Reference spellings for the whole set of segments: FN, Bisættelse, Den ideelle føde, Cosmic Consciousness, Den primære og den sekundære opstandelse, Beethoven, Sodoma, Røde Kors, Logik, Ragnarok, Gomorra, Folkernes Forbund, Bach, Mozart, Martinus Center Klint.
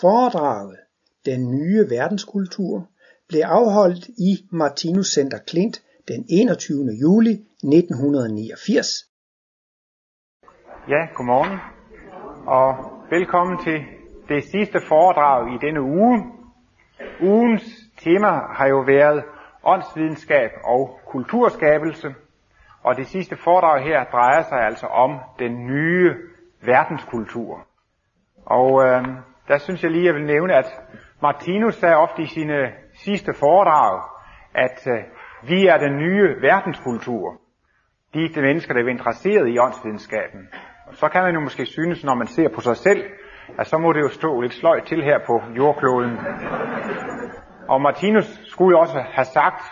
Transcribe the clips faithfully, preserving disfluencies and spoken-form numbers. Foredraget Den nye verdenskultur blev afholdt i Martinus Center Klint den enogtyvende juli nitten niogfirs. Ja, godmorgen og velkommen til det sidste foredrag i denne uge. Ugens tema har jo været åndsvidenskab og kulturskabelse, og det sidste foredrag her drejer sig altså om den nye verdenskultur. Og øh, der synes jeg lige, jeg vil nævne, at Martinus sagde ofte i sine sidste foredrag, at øh, vi er den nye verdenskultur. De er de mennesker, der er interesseret i åndsvidenskaben. Og så kan man jo måske synes, når man ser på sig selv, at så må det jo stå lidt sløjt til her på jordkloden. Og Martinus skulle også have sagt,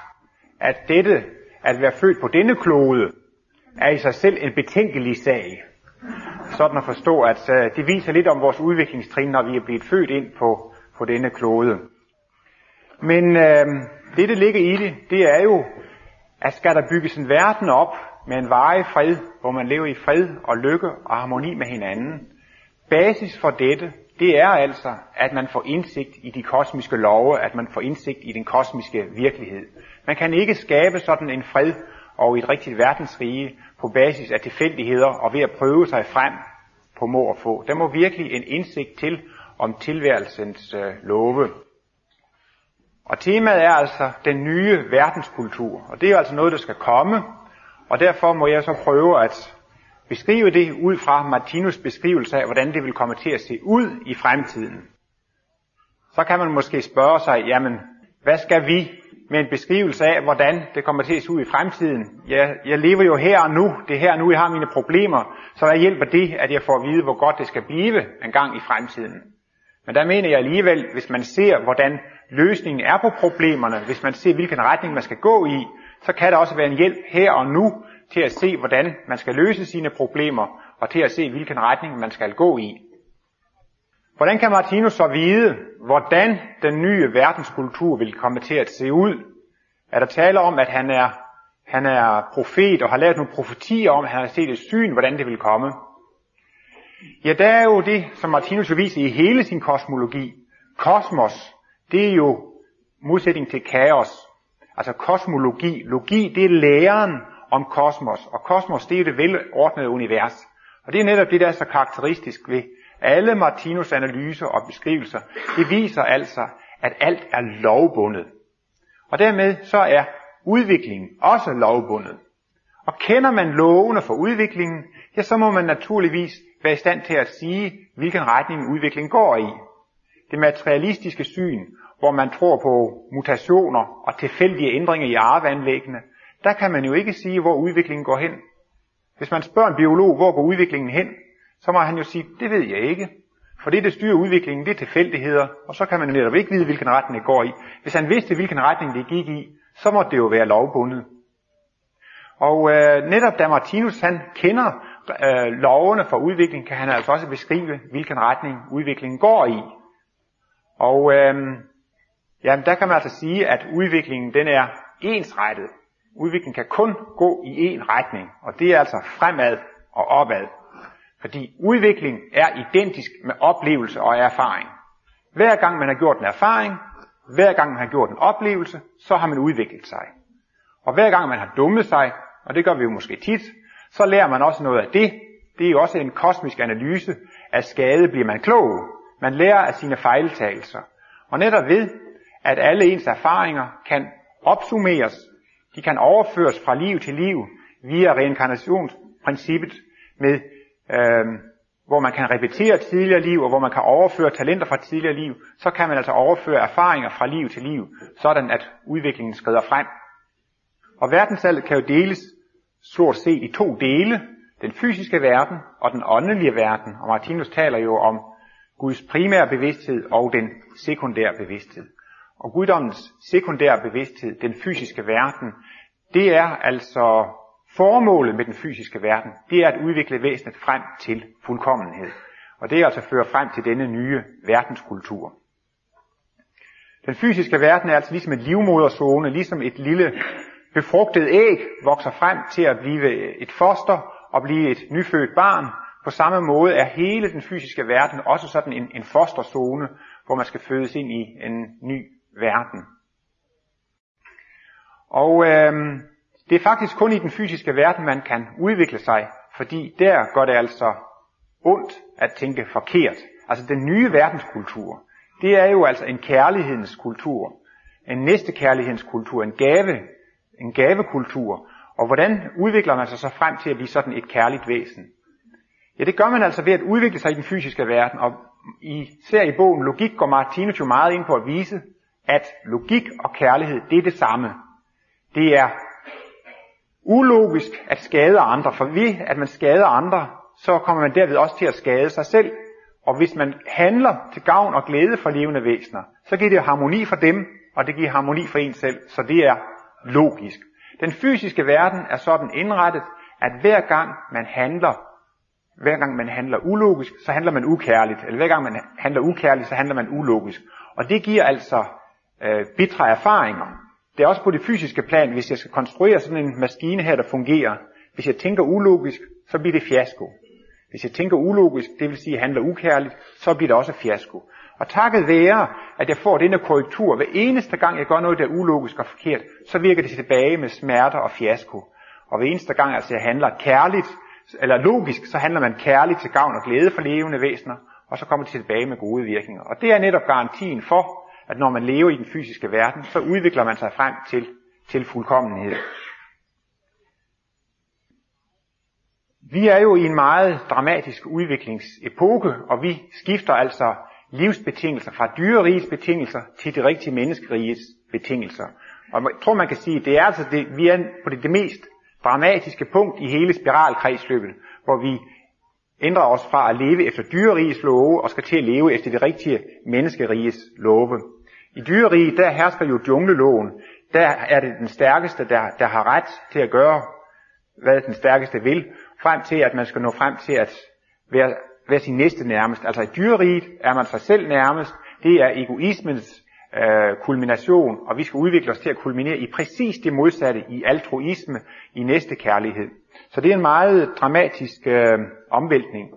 at dette, at være født på denne klode, er i sig selv en betænkelig sag. Sådan at forstå, at det viser lidt om vores udviklingstrin, når vi er blevet født ind på, på denne klode. Men øh, det, der ligger i det, det er jo, at skal der bygges en verden op med en varig fred, hvor man lever i fred og lykke og harmoni med hinanden. Basis for dette, det er altså, at man får indsigt i de kosmiske love, at man får indsigt i den kosmiske virkelighed. Man kan ikke skabe sådan en fred og et rigtigt verdensrige på basis af tilfældigheder og ved at prøve sig frem på må og få. Der må virkelig en indsigt til om tilværelsens øh, love. Og temaet er altså den nye verdenskultur, og det er altså noget, der skal komme, og derfor må jeg så prøve at beskrive det ud fra Martinus' beskrivelse af, hvordan det vil komme til at se ud i fremtiden. Så kan man måske spørge sig, jamen, hvad skal vi med en beskrivelse af, hvordan det kommer til at se ud i fremtiden? Jeg, jeg lever jo her og nu, det er her og nu, jeg har mine problemer, så hvad hjælper det, at jeg får at vide, hvor godt det skal blive en gang i fremtiden? Men der mener jeg alligevel, hvis man ser, hvordan løsningen er på problemerne, hvis man ser, hvilken retning man skal gå i, så kan der også være en hjælp her og nu til at se, hvordan man skal løse sine problemer, og til at se, hvilken retning man skal gå i. Hvordan kan Martinus så vide, hvordan den nye verdenskultur vil komme til at se ud? Er der tale om, at han er, han er profet, og har lavet nogle profetier om, at han har set et syn, hvordan det vil komme? Ja, der er jo det, som Martinus jo viser i hele sin kosmologi. Kosmos, det er jo modsætning til kaos. Altså kosmologi. Logi, det er læren om kosmos. Og kosmos, det er jo det velordnede univers. Og det er netop det, der er så karakteristisk ved alle Martinus' analyser og beskrivelser. Det viser altså, at alt er lovbundet. Og dermed så er udviklingen også lovbundet. Og kender man lovene for udviklingen, ja, så må man naturligvis være i stand til at sige, hvilken retning udviklingen går i. Det materialistiske syn, hvor man tror på mutationer og tilfældige ændringer i arveanlæggene, der kan man jo ikke sige, hvor udviklingen går hen. Hvis man spørger en biolog, hvor går udviklingen hen, så må han jo sige, det ved jeg ikke. For det, der styrer udviklingen, det er tilfældigheder, og så kan man jo netop ikke vide, hvilken retning det går i. Hvis han vidste, hvilken retning det gik i, så måtte det jo være lovbundet. Og øh, netop da Martinus han kender øh, lovene for udvikling, kan han altså også beskrive, hvilken retning udviklingen går i. Og øh, jamen, der kan man altså sige, at udviklingen den er ensrettet. Udviklingen kan kun gå i én retning, og det er altså fremad og opad. Fordi udvikling er identisk med oplevelse og erfaring. Hver gang man har gjort en erfaring, hver gang man har gjort en oplevelse, så har man udviklet sig. Og hver gang man har dummet sig, og det gør vi jo måske tit, så lærer man også noget af det. Det er jo også en kosmisk analyse. Af skade bliver man klog. Man lærer af sine fejltagelser. Og netop ved, at alle ens erfaringer kan opsummeres, de kan overføres fra liv til liv via reinkarnationsprincippet, med, øh, hvor man kan repetere tidligere liv, og hvor man kan overføre talenter fra tidligere liv, så kan man altså overføre erfaringer fra liv til liv, sådan at udviklingen skrider frem. Og verdensalt kan jo deles stort set i to dele, den fysiske verden og den åndelige verden. Og Martinus taler jo om Guds primære bevidsthed og den sekundære bevidsthed. Og guddommens sekundære bevidsthed, den fysiske verden, det er altså formålet med den fysiske verden. Det er at udvikle væsenet frem til fuldkommenhed. Og det er altså at føre frem til denne nye verdenskultur. Den fysiske verden er altså ligesom et livmoderzone, ligesom et lille befrugtet æg vokser frem til at blive et foster og blive et nyfødt barn. På samme måde er hele den fysiske verden også sådan en, en fosterzone, hvor man skal fødes ind i en ny verden. Og øh, det er faktisk kun i den fysiske verden, man kan udvikle sig, fordi der går det altså ondt at tænke forkert. Altså den nye verdenskultur, det er jo altså en kærlighedens kultur, en næstekærlighedens kultur, en gave, en gavekultur. Og hvordan udvikler man sig så frem til at blive sådan et kærligt væsen? Ja, det gør man altså ved at udvikle sig i den fysiske verden, og især i bogen Logik går Martinus jo meget ind på at vise, at logik og kærlighed, det er det samme. Det er ulogisk at skade andre, for ved at man skader andre, så kommer man derved også til at skade sig selv. Og hvis man handler til gavn og glæde for levende væsener, så giver det harmoni for dem, og det giver harmoni for en selv, så det er logisk. Den fysiske verden er sådan indrettet, at hver gang man handler, hver gang man handler ulogisk, så handler man ukærligt, eller hver gang man handler ukærligt, så handler man ulogisk. Og det giver altså øh, bitre erfaringer. Det er også på det fysiske plan, hvis jeg skal konstruere sådan en maskine her, der fungerer. Hvis jeg tænker ulogisk, så bliver det fiasko. Hvis jeg tænker ulogisk, det vil sige handler ukærligt, så bliver det også fiasko. Og takket være, at jeg får denne korrektur, hver eneste gang jeg gør noget, der er ulogisk og forkert, så virker det tilbage med smerter og fiasko. Og hver eneste gang altså jeg handler kærligt, eller logisk, så handler man kærligt til gavn og glæde for levende væsener, og så kommer det tilbage med gode virkninger. Og det er netop garantien for, at når man lever i den fysiske verden, så udvikler man sig frem til, til fuldkommenhed. Vi er jo i en meget dramatisk udviklingsepoke, og vi skifter altså livsbetingelser fra dyrerigets betingelser til det rigtige menneskerigets betingelser. Og jeg tror, man kan sige, at det er altså det, vi er på det, det mest dramatiske punkt i hele spiralkredsløbet, hvor vi ændrer os fra at leve efter dyrerigets love og skal til at leve efter det rigtige menneskerigets love. I dyreriget, der hersker jo jungleloven. Der er det den stærkeste, der, der har ret til at gøre, hvad den stærkeste vil, frem til at man skal nå frem til at være, være sin næste nærmest. Altså i dyreriget er man sig selv nærmest. Det er egoismens øh, kulmination, og vi skal udvikle os til at kulminere i præcis det modsatte, i altruisme, i næstekærlighed. Så det er en meget dramatisk øh, omvæltning.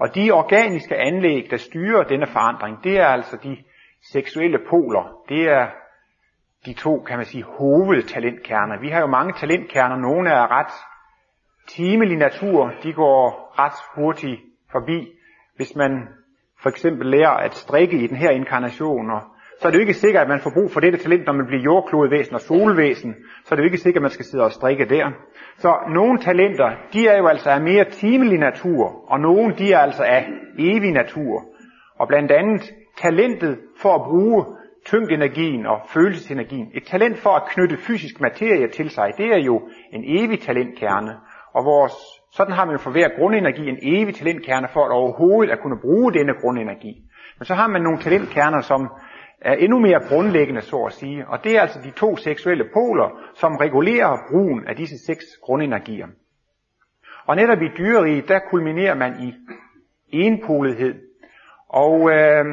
Og de organiske anlæg, der styrer denne forandring, det er altså de seksuelle poler. Det er de to, kan man sige, hovedtalentkerner. Vi har jo mange talentkerner. Nogle er ret timelig natur, de går ret hurtigt forbi. Hvis man for eksempel lærer at strikke i den her inkarnation, så er det jo ikke sikkert, at man får brug for dette talent, når man bliver jordklodevæsen og solvæsen. Så er det jo ikke sikkert, at man skal sidde og strikke der. Så nogle talenter, de er jo altså af mere timelig natur, og nogle, de er altså af evig natur. Og blandt andet talentet for at bruge tyngdenergien og følelsesenergien. Et talent for at knytte fysisk materie til sig, det er jo en evig talentkerne. Og vores, sådan har man jo for hver grundenergi en evig talentkerne for at overhovedet at kunne bruge denne grundenergi. Men så har man nogle talentkerner, som er endnu mere grundlæggende, så at sige. Og det er altså de to seksuelle poler, som regulerer brugen af disse seks grundenergier. Og netop i dyreriget, der kulminerer man i enpolighed. Og øh,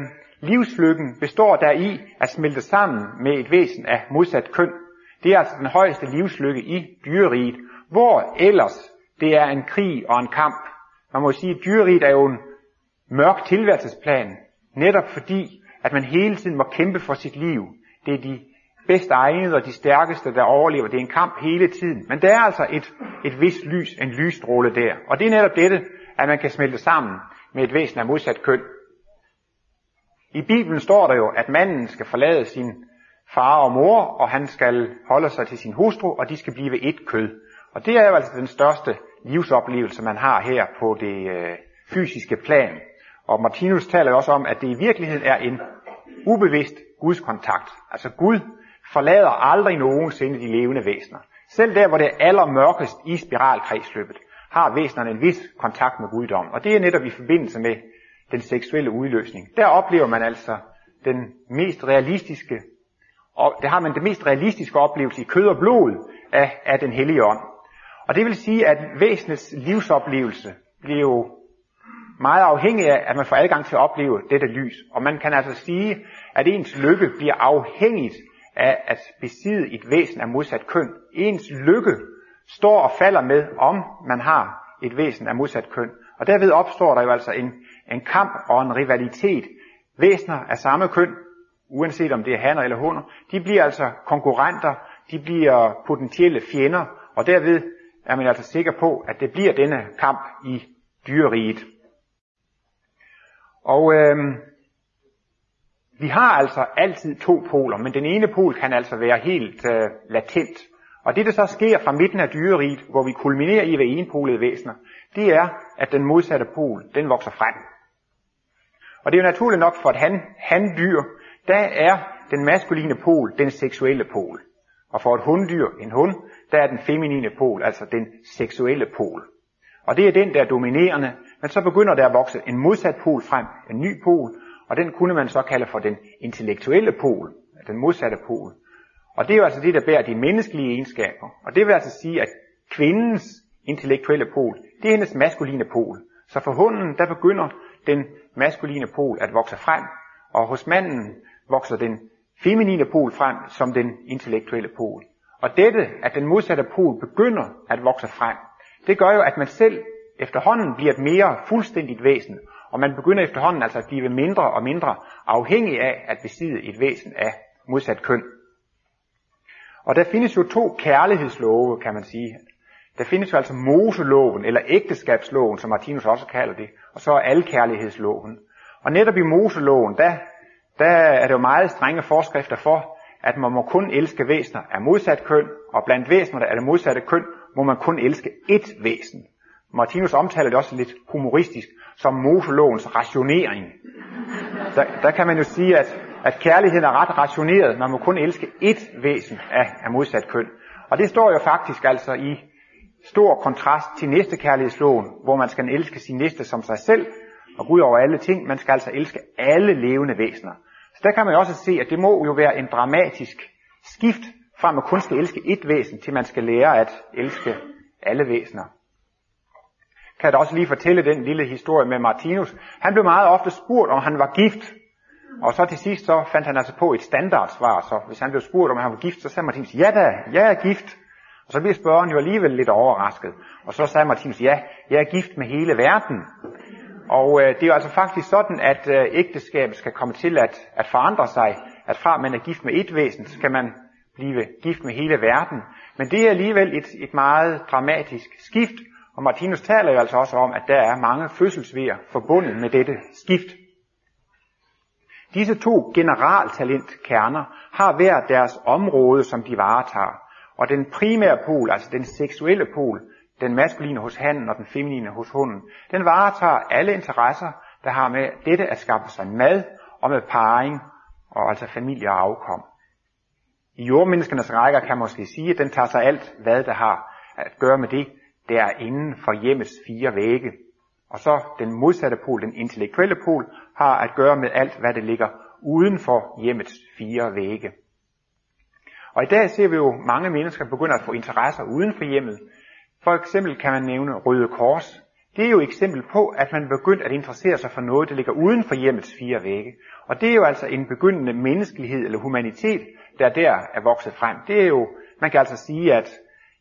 livslykken består deri at smelte sammen med et væsen af modsat køn. Det er altså den højeste livslykke i dyreriget, hvor ellers det er en krig og en kamp. Man må sige, at dyreriget er jo en mørk tilværelsesplan, netop fordi, at man hele tiden må kæmpe for sit liv. Det er de bedst egnede og de stærkeste, der overlever. Det er en kamp hele tiden. Men der er altså et, et vist lys, en lysstråle der. Og det er netop dette, at man kan smelte sammen med et væsen af modsat køn. I Bibelen står der jo, at manden skal forlade sin far og mor, og han skal holde sig til sin hustru, og de skal blive et kød. Og det er jo altså den største livsoplevelse, man har her på det øh, fysiske plan. Og Martinus taler jo også om, at det i virkeligheden er en ubevidst Guds kontakt. Altså Gud forlader aldrig nogensinde de levende væsener. Selv der, hvor det er allermørkest i spiralkredsløbet, har væsenerne en vis kontakt med guddommen. Og det er netop i forbindelse med den seksuelle udløsning. Der oplever man altså den mest realistiske, og der har man den mest realistiske oplevelse i kød og blod af, af den hellige ånd. Og det vil sige, at væsenets livsoplevelse bliver jo meget afhængig af, at man får adgang til at opleve dette lys. Og man kan altså sige, at ens lykke bliver afhængigt af at besidde et væsen af modsat køn. Ens lykke står og falder med, om man har et væsen af modsat køn. Og derved opstår der jo altså en, en kamp og en rivalitet. Væsener af samme køn, uanset om det er hanner eller hunner, de bliver altså konkurrenter, de bliver potentielle fjender, og derved er man altså sikker på, at det bliver denne kamp i dyreriget. Og øhm, vi har altså altid to poler, men den ene pol kan altså være helt øh, latent. Og det, der så sker fra midten af dyreriget, hvor vi kulminerer i ved enpolede væsener, det er, at den modsatte pol, den vokser frem. Og det er jo naturligt nok for et han, handyr, der er den maskuline pol den seksuelle pol. Og for et hunddyr, en hund, der er den feminine pol, altså den seksuelle pol. Og det er den, der er dominerende, men så begynder der at vokse en modsat pol frem, en ny pol, og den kunne man så kalde for den intellektuelle pol, den modsatte pol. Og det er jo altså det, der bærer de menneskelige egenskaber. Og det vil altså sige, at kvindens intellektuelle pol, det er hendes maskuline pol. Så for hunden, der begynder den maskuline pol at vokse frem, og hos manden vokser den feminine pol frem som den intellektuelle pol. Og dette, at den modsatte pol begynder at vokse frem, det gør jo, at man selv efterhånden bliver et mere fuldstændigt væsen, og man begynder efterhånden altså at blive mindre og mindre afhængig af at besidde et væsen af modsat køn. Og der findes jo to kærlighedslove, kan man sige. Der findes jo altså Moseloven, eller ægteskabsloven, som Martinus også kalder det, og så er alkærlighedsloven. Og netop i Moseloven, der, der er det jo meget strenge forskrifter for, at man må kun elske væsener af modsat køn, og blandt væsenerne af det modsatte køn, må man kun elske ét væsen. Martinus omtaler det også lidt humoristisk, som Moselovens rationering. Der, der kan man jo sige, at, at kærligheden er ret rationeret, man må kun elske ét væsen af, af modsat køn. Og det står jo faktisk altså i stor kontrast til næstekærlighedsloven, hvor man skal elske sin næste som sig selv, og ud over alle ting, man skal altså elske alle levende væsener. Så der kan man også se, at det må jo være en dramatisk skift, fra man kun skal elske ét væsen, til man skal lære at elske alle væsener. Kan jeg da også lige fortælle den lille historie med Martinus. Han blev meget ofte spurgt, om han var gift, og så til sidst så fandt han altså på et standardsvar, så hvis han blev spurgt, om han var gift, så sagde Martinus, ja da, jeg er gift. Og så blev spørgeren jo alligevel lidt overrasket. Og så sagde Martinus, ja, jeg er gift med hele verden. Og øh, det er jo altså faktisk sådan, at øh, ægteskabet skal komme til at, at forandre sig. At fra man er gift med et væsen, så kan man blive gift med hele verden. Men det er alligevel et, et meget dramatisk skift. Og Martinus taler jo altså også om, at der er mange fødselsvejer forbundet med dette skift. Disse to generaltalentkerner har hver deres område, som de varetager. Og den primære pol, altså den seksuelle pol, den maskuline hos hannen og den feminine hos hunden, den varetager alle interesser, der har med dette at skaffe sig mad og med parring og altså familie og afkom. I jordmenneskernes rækker kan man måske sige, at den tager sig alt, hvad der har at gøre med det, der er inden for hjemmets fire vægge. Og så den modsatte pol, den intellektuelle pol, har at gøre med alt, hvad der ligger uden for hjemmets fire vægge. Og i dag ser vi jo mange mennesker begynder at få interesser uden for hjemmet. For eksempel kan man nævne Røde Kors. Det er jo et eksempel på, at man begyndt at interessere sig for noget, der ligger uden for hjemmets fire vægge. Og det er jo altså en begyndende menneskelighed eller humanitet, der der er vokset frem. Det er jo, man kan altså sige, at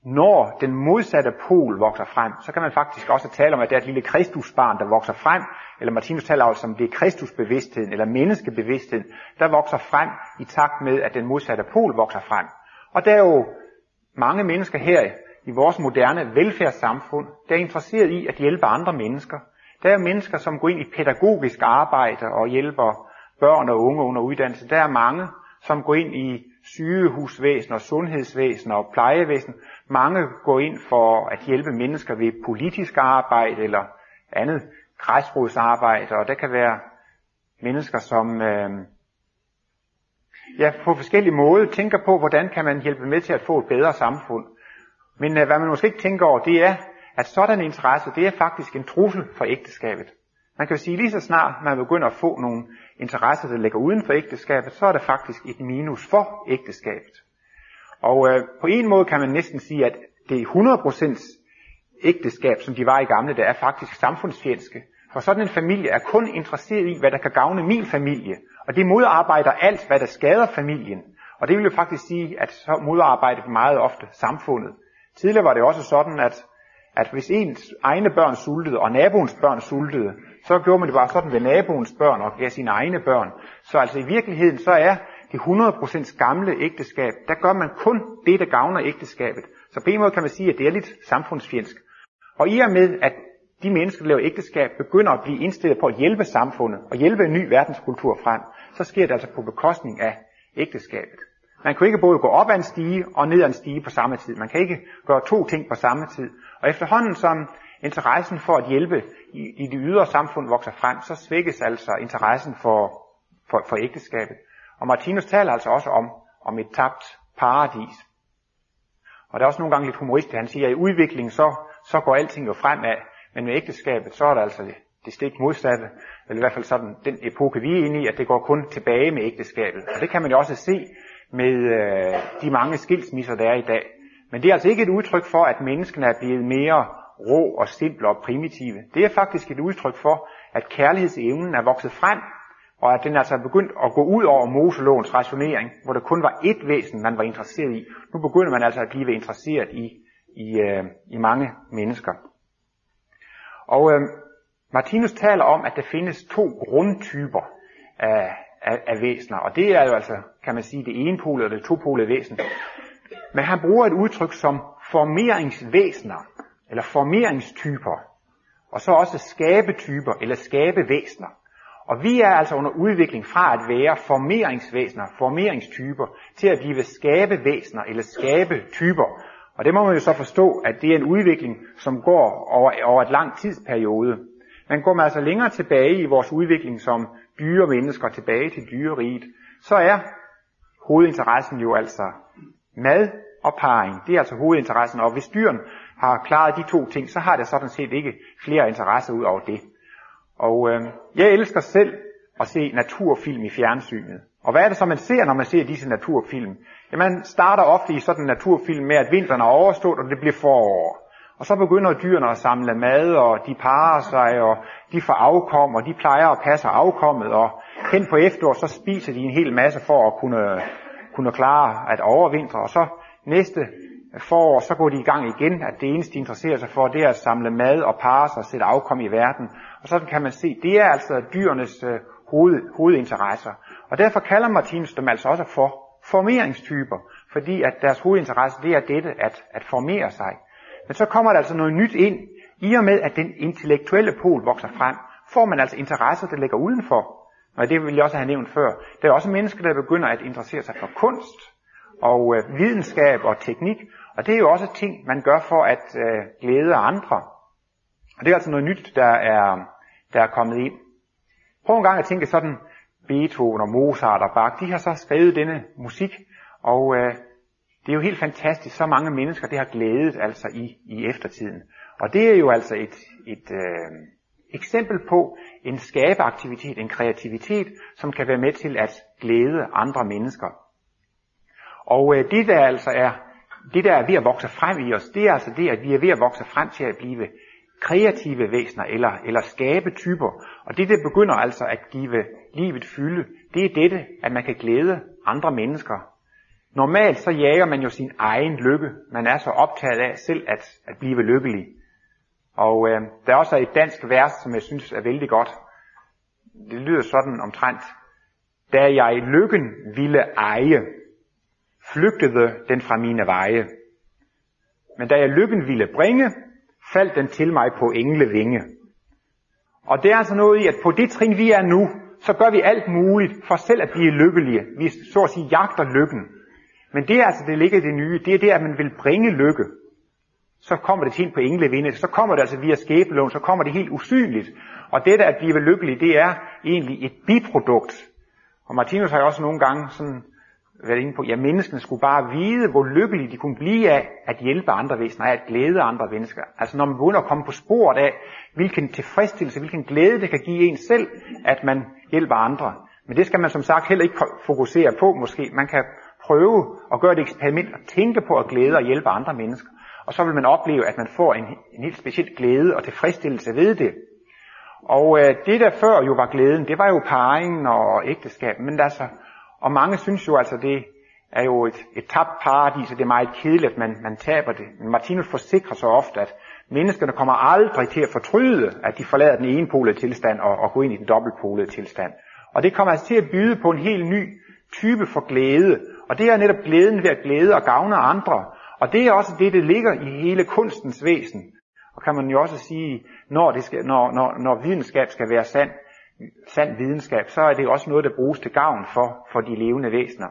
når den modsatte pol vokser frem, så kan man faktisk også tale om, at det er et lille kristusbarn, der vokser frem. Eller Martinus taler også om, det er kristusbevidstheden eller menneskebevidstheden, der vokser frem i takt med, at den modsatte pol vokser frem. Og der er jo mange mennesker her i vores moderne velfærdssamfund, der er interesseret i at hjælpe andre mennesker. Der er mennesker, som går ind i pædagogisk arbejde og hjælper børn og unge under uddannelse. Der er mange, som går ind i sygehusvæsen og sundhedsvæsen og plejevæsen. Mange går ind for at hjælpe mennesker ved politisk arbejde eller andet græsrodsarbejde, og der kan være mennesker, som øh, ja, på forskellige måder tænker på, hvordan kan man hjælpe med til at få et bedre samfund. Men øh, hvad man måske ikke tænker over, det er, at sådan en interesse, det er faktisk en trussel for ægteskabet. Man kan jo sige, lige så snart man begynder at få nogle interesser, der ligger uden for ægteskabet, så er det faktisk et minus for ægteskabet. Og øh, på en måde kan man næsten sige, at det er hundrede procent ægteskab, som de var i gamle, der er faktisk samfundsfjendske. For sådan en familie er kun interesseret i, hvad der kan gavne min familie. Og det modarbejder alt, hvad der skader familien. Og det vil jo faktisk sige, at så modarbejder meget ofte samfundet. Tidligere var det også sådan, at, at hvis ens egne børn sultede, og naboens børn sultede, så gjorde man det bare sådan ved naboens børn og gav sine egne børn. Så altså i virkeligheden, så er det hundrede procent gamle ægteskab, der gør man kun det, der gavner ægteskabet. Så på en måde kan man sige, at det er lidt samfundsfjendsk. Og i og med, at de mennesker, der laver ægteskab, begynder at blive indstillet på at hjælpe samfundet og hjælpe en ny verdenskultur frem, så sker det altså på bekostning af ægteskabet. Man kan ikke både gå op ad en stige og ned ad en stige på samme tid. Man kan ikke gøre to ting på samme tid. Og efterhånden som interessen for at hjælpe i, i det ydre samfund vokser frem, så svækkes altså interessen for, for, for ægteskabet. Og Martinus taler altså også om, om et tabt paradis. Og der er også nogle gange lidt humoristisk. Han siger, at i udviklingen så, så går alting jo fremad, men med ægteskabet, så er der altså det stik modsatte. Eller i hvert fald sådan den epoke, vi er inde i, at det går kun tilbage med ægteskabet. Og det kan man jo også se med øh, de mange skilsmisser, der er i dag. Men det er altså ikke et udtryk for, at menneskene er blevet mere rå og simple og primitive. Det er faktisk et udtryk for, at kærlighedsevnen er vokset frem, og at den altså er begyndt at gå ud over Moselovens rationering, hvor der kun var ét væsen, man var interesseret i. Nu begynder man altså at blive interesseret i, i, øh, i mange mennesker. Og øh, Martinus taler om, at der findes to grundtyper af, af, af væsener, og det er jo altså, kan man sige, det enpolede og det topolede væsen. Men han bruger et udtryk som formeringsvæsener, eller formeringstyper, og så også skabetyper, eller skabevæsener. Og vi er altså under udvikling fra at være formeringsvæsener, formeringstyper, til at blive skabevæsener, eller skabetyper. Og det må man jo så forstå, at det er en udvikling, som går over, over et lang tidsperiode. Men går man altså længere tilbage i vores udvikling som dyre mennesker, tilbage til dyreriget, så er hovedinteressen jo altså mad og parring. Det er altså hovedinteressen, og hvis dyren har klaret de to ting, så har der sådan set ikke flere interesser ud over det. Og øh, jeg elsker selv at se naturfilm i fjernsynet. Og hvad er det så, man ser, når man ser disse naturfilm? Jamen, man starter ofte i sådan en naturfilm med, at vinteren er overstået, og det bliver forår. Og så begynder dyrene at samle mad, og de parer sig, og de får afkom, og de plejer at passe afkommet. Og hen på efterår, så spiser de en hel masse for at kunne, kunne klare at overvintre. Og så næste forår, så går de i gang igen, at det eneste, de interesserer sig for, det er at samle mad og parre sig og sætte afkom i verden. Og sådan kan man se, det er altså dyrenes øh, hoved, hovedinteresser. Og derfor kalder Martinus dem altså også for formeringstyper, fordi at deres hovedinteresse, det er dette, at, at formere sig. Men så kommer der altså noget nyt ind. I og med, at den intellektuelle pol vokser frem, får man altså interesser, der ligger udenfor. Og det vil jeg også have nævnt før. Der er også mennesker, der begynder at interessere sig for kunst, og øh, videnskab og teknik. Og det er jo også ting, man gør for at øh, glæde andre. Og det er altså noget nyt, der er, der er kommet ind. Prøv en gang at tænke sådan, Beethoven og Mozart og Bach, de har så skrevet denne musik, og øh, det er jo helt fantastisk, så mange mennesker, det har glædet altså i, i eftertiden. Og det er jo altså et, et øh, eksempel på en skabeaktivitet, en kreativitet, som kan være med til at glæde andre mennesker. Og øh, det, der altså er, det, der er ved at vokse frem i os, det er altså det, at vi er ved at vokse frem til at blive kreative væsener eller, eller skabetyper. Og det, der begynder altså at give livet fylde, det er dette, at man kan glæde andre mennesker. Normalt så jager man jo sin egen lykke. Man er så optaget af selv at, at blive lykkelig. Og øh, der er også et dansk vers, som jeg synes er vældig godt. Det lyder sådan omtrent. Da jeg lykken ville eje, flygtede den fra mine veje. Men da jeg lykken ville bringe, faldt den til mig på englevinge. Og det er altså noget i, at på det trin vi er nu, så gør vi alt muligt for selv at blive lykkelige. Vi så at sige jagter lykken. Men det er altså det ligger i det nye. Det er det, at man vil bringe lykke. Så kommer det helt på englevinge. Så kommer det altså via skæbelån. Så kommer det helt usynligt. Og det der at blive lykkelig, det er egentlig et biprodukt. Og Martinus har jo også nogle gange sådan været inde på, ja, menneskene skulle bare vide, hvor lykkelige de kunne blive af at hjælpe andre væsener, af at glæde andre mennesker. Altså når man begynder at komme på sporet af, hvilken tilfredsstillelse, hvilken glæde det kan give en selv, at man hjælper andre. Men det skal man som sagt heller ikke fokusere på måske. Man kan prøve at gøre et eksperiment og tænke på at glæde og hjælpe andre mennesker. Og så vil man opleve, at man får en, en helt speciel glæde og tilfredsstillelse ved det. Og øh, det der før jo var glæden, det var jo parringen og ægteskabet, men der er så Og mange synes jo altså, det er jo et, et tabt paradis, og det er meget kedeligt, at man, man taber det. Men Martinus forsikrer så ofte, at Menneskerne kommer aldrig til at fortryde, at de forlader den enpolede tilstand og, og går ind i den dobbeltpolede tilstand. Og det kommer altså til at byde på en helt ny type for glæde. Og det er netop glæden ved at glæde og gavne andre. Og det er også det, det ligger i hele kunstens væsen. Og kan man jo også sige, når, det skal, når, når, når videnskab skal være sand, sand videnskab, så er det også noget, der bruges til gavn for, for de levende væsener.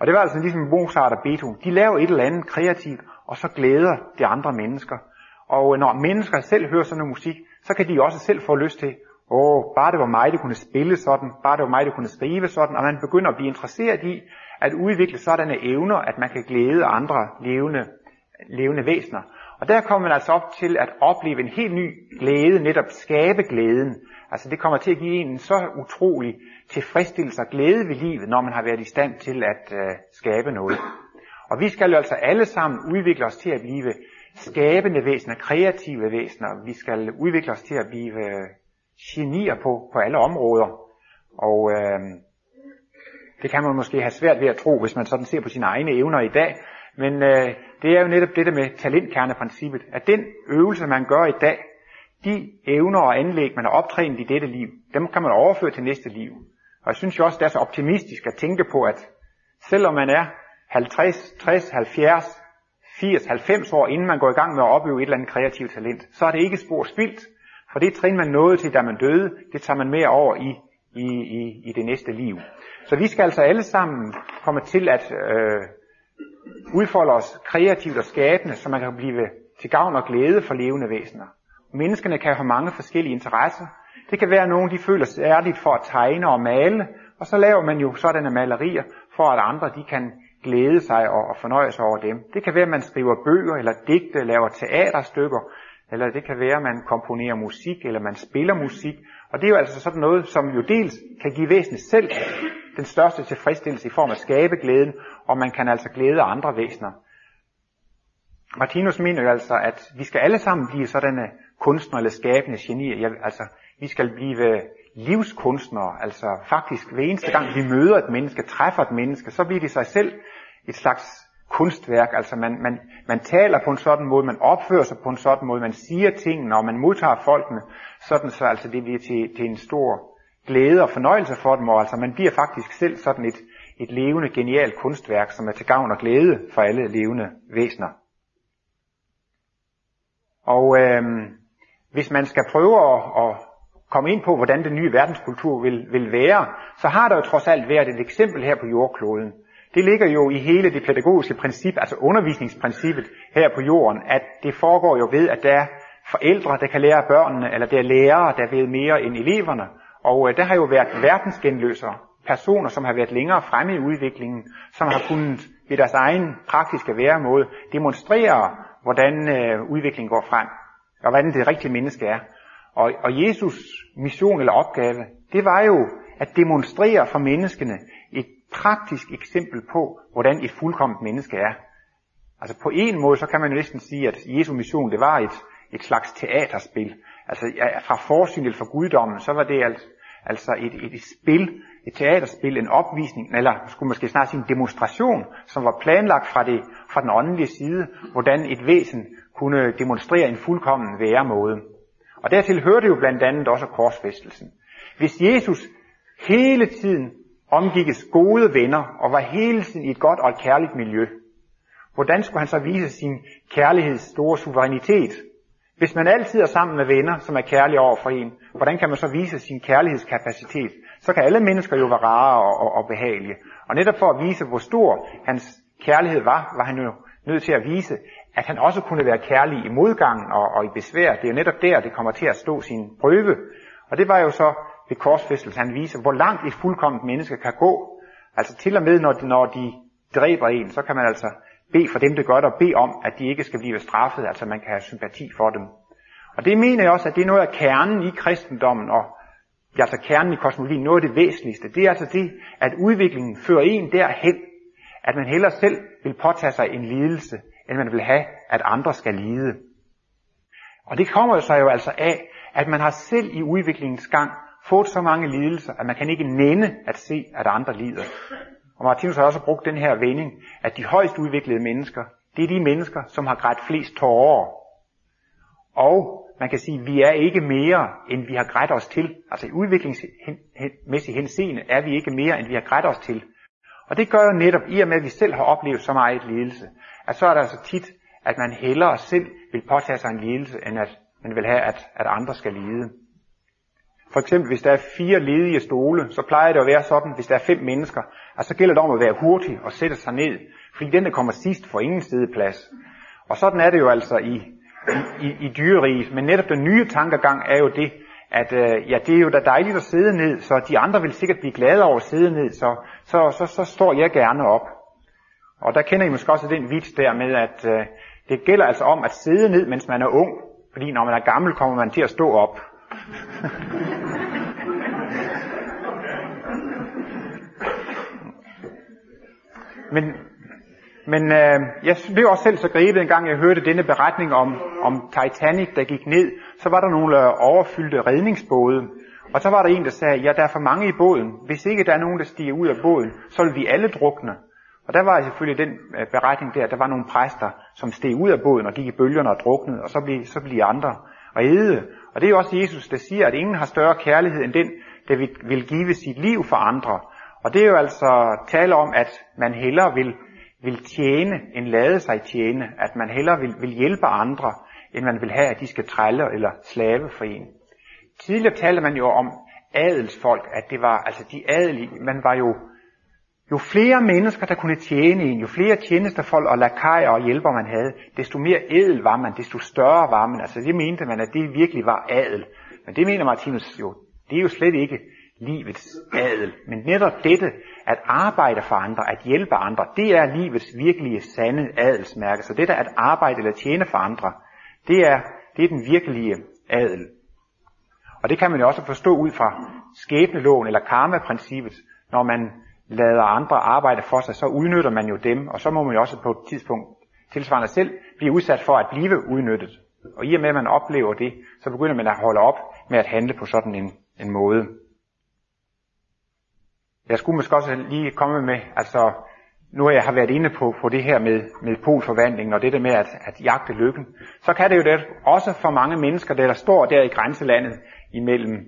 Og det var altså ligesom Mozart og Beethoven. De laver et eller andet kreativt, og så glæder det andre mennesker. Og når mennesker selv hører sådan noget musik, så kan de også selv få lyst til, åh, bare det var mig, der kunne spille sådan, bare det var mig, der kunne skrive sådan, og man begynder at blive interesseret i at udvikle sådanne evner, at man kan glæde andre levende, levende væsener. Og der kommer man altså op til at opleve en helt ny glæde, netop skabe glæden. Altså det kommer til at give en så utrolig tilfredsstillelse og glæde ved livet, når man har været i stand til at øh, skabe noget. Og vi skal jo altså alle sammen udvikle os til at blive skabende væsener, kreative væsener. Vi skal udvikle os til at blive genier på, på alle områder. Og øh, det kan man måske have svært ved at tro, hvis man sådan ser på sine egne evner i dag. Men øh, det er jo netop det der med talentkerneprincippet, at den øvelse, man gør i dag, de evner og anlæg, man har optrænet i dette liv, dem kan man overføre til næste liv. Og jeg synes jo også, det er så optimistisk at tænke på, at selvom man er halvtreds, tres, halvfjerds, firs, halvfems år, inden man går i gang med at opøve et eller andet kreativt talent, så er det ikke spor spildt, for det trin, man nåede til, da man døde, det tager man mere over i, i, i, i det næste liv. Så vi skal altså alle sammen komme til at øh, udfolde os kreativt og skabende, så man kan blive til gavn og glæde for levende væsener. Menneskerne kan have mange forskellige interesser. Det kan være, at nogen de føler særligt for at tegne og male, og så laver man jo sådanne malerier, for at andre de kan glæde sig og, og fornøje sig over dem. Det kan være, at man skriver bøger eller digte, laver teaterstykker, eller det kan være, at man komponerer musik, eller man spiller musik. Og det er jo altså sådan noget, som jo dels kan give væsenet selv den største tilfredsstillelse i form af skabeglæden, og man kan altså glæde andre væsener. Martinus mener jo altså, at vi skal alle sammen blive sådanne kunstnere eller skabende genier. Ja, altså, vi skal blive livskunstnere. Altså faktisk hver eneste gang vi møder et menneske, træffer et menneske, så bliver det sig selv et slags kunstværk. Altså man, man, man taler på en sådan måde, man opfører sig på en sådan måde, man siger tingene, og man modtager folkene, sådan så altså det bliver til, til en stor glæde og fornøjelse for dem. Og altså man bliver faktisk selv sådan et, et levende, genialt kunstværk, som er til gavn og glæde for alle levende væsener. Og øhm, hvis man skal prøve at, at komme ind på, hvordan den nye verdenskultur vil, vil være, så har der jo trods alt været et eksempel her på jordkloden. Det ligger jo i hele det pædagogiske princip, altså undervisningsprincippet her på jorden, at det foregår jo ved, at der er forældre, der kan lære børnene, eller der er lærere, der ved mere end eleverne. Og øh, der har jo været verdensgenløsere, personer, som har været længere fremme i udviklingen, som har kunnet ved deres egen praktiske væremåde demonstrere, hvordan øh, udviklingen går frem, og hvordan det rigtige menneske er. Og, og Jesus mission eller opgave, det var jo at demonstrere for menneskene et praktisk eksempel på, hvordan et fuldkomment menneske er. Altså på en måde, så kan man næsten sige, at Jesu mission, det var et, et slags teaterspil. Altså fra forsynet for guddommen, så var det alt, altså et, et, et spil, et teaterspil, en opvisning, eller skulle måske snart sige en demonstration, som var planlagt fra, det, fra den åndelige side, hvordan et væsen kunne demonstrere en fuldkommen væremåde. Og dertil hører det jo blandt andet også korsfæstelsen. Hvis Jesus hele tiden omgikkes gode venner og var hele tiden i et godt og et kærligt miljø, hvordan skulle han så vise sin kærligheds store suverænitet? Hvis man altid er sammen med venner, som er kærlige over for en, hvordan kan man så vise sin kærlighedskapacitet? Så kan alle mennesker jo være rare og, og, og behagelige. Og netop for at vise, hvor stor hans kærlighed var, var han jo nødt til at vise, at han også kunne være kærlig i modgangen og, og i besvær. Det er jo netop der, det kommer til at stå sin prøve. Og det var jo så ved korsfæstelsen, han viser, hvor langt et fuldkomment menneske kan gå. Altså til og med, når de, når de dræber en, så kan man altså bede for dem, der gør det, og bede om, at de ikke skal blive straffet. Altså man kan have sympati for dem. Og det mener jeg også, at det er noget af kernen i kristendommen, og altså kernen i kosmologien, noget af det væsentligste. Det er altså det, at udviklingen fører en derhen, at man hellere selv vil påtage sig en lidelse, end man vil have, at andre skal lide. Og det kommer sig jo altså af, at man har selv i udviklingens gang fået så mange lidelser, at man kan ikke nænde at se, at andre lider. Og Martinus har også brugt den her vending, at de højst udviklede mennesker, det er de mennesker, som har grædt flest tårer. Og man kan sige, at vi er ikke mere, end vi har grædt os til. Altså i udviklingsmæssig henseende er vi ikke mere, end vi har grædt os til. Og det gør jo netop, i og med at vi selv har oplevet så meget lidelse, at så er der altså tit, at man hellere selv vil påtage sig en lidelse, end at man vil have, at, at andre skal lide. For eksempel, hvis der er fire ledige stole, så plejer det at være sådan, hvis der er fem mennesker, at så gælder det om at være hurtig og sætte sig ned, fordi den, der kommer sidst, får ingen sideplads. Og sådan er det jo altså i, i, i dyreriget. Men netop den nye tankegang er jo det, at øh, ja, det er jo da dejligt at sidde ned, så de andre vil sikkert blive glade over at sidde ned, så, så, så, så står jeg gerne op. Og der kender I måske også den vits der med, at øh, det gælder altså om at sidde ned, mens man er ung, fordi når man er gammel, kommer man til at stå op. men men øh, jeg blev også selv så grebet, en gang jeg hørte denne beretning om, om Titanic, der gik ned. Så var der nogle overfyldte redningsbåde, og så var der en, der sagde, ja, der er for mange i båden. Hvis ikke der er nogen, der stiger ud af båden, så vil vi alle drukne. Og der var selvfølgelig den beretning der, at der var nogle præster, som steg ud af båden og gik i bølgerne og druknede, og så blev, så blev andre og æde. Og det er jo også Jesus, der siger, at ingen har større kærlighed end den, der vil give sit liv for andre. Og det er jo altså tale om, at man hellere vil, vil tjene, end lade sig tjene. At man hellere vil, vil hjælpe andre, end man vil have, at de skal trælle eller slave for en. Tidligere talte man jo om adelsfolk, at det var altså de adelige. Man var jo, jo flere mennesker, der kunne tjene en, jo flere tjenesterfolk og lakajer og hjælper man havde, desto mere ædel var man, desto større var man. Altså det mente man, at det virkelig var adel. Men det mener Martinus jo, det er jo slet ikke livets adel. Men netop dette, at arbejde for andre, at hjælpe andre, det er livets virkelige sande adelsmærke. Så det der at arbejde eller tjene for andre, det er, det er den virkelige adel. Og det kan man jo også forstå ud fra skæbneloven eller karmaprincippet, når man lader andre arbejde for sig, så udnytter man jo dem, og så må man jo også på et tidspunkt tilsvarende selv blive udsat for at blive udnyttet. Og i og med, at man oplever det, så begynder man at holde op med at handle på sådan en, en måde. Jeg skulle måske også lige komme med, altså nu jeg har været inde på, på det her med, med polforvandlingen og det der med at, at jagte lykken, så kan det jo det også for mange mennesker, der, der står der i grænselandet imellem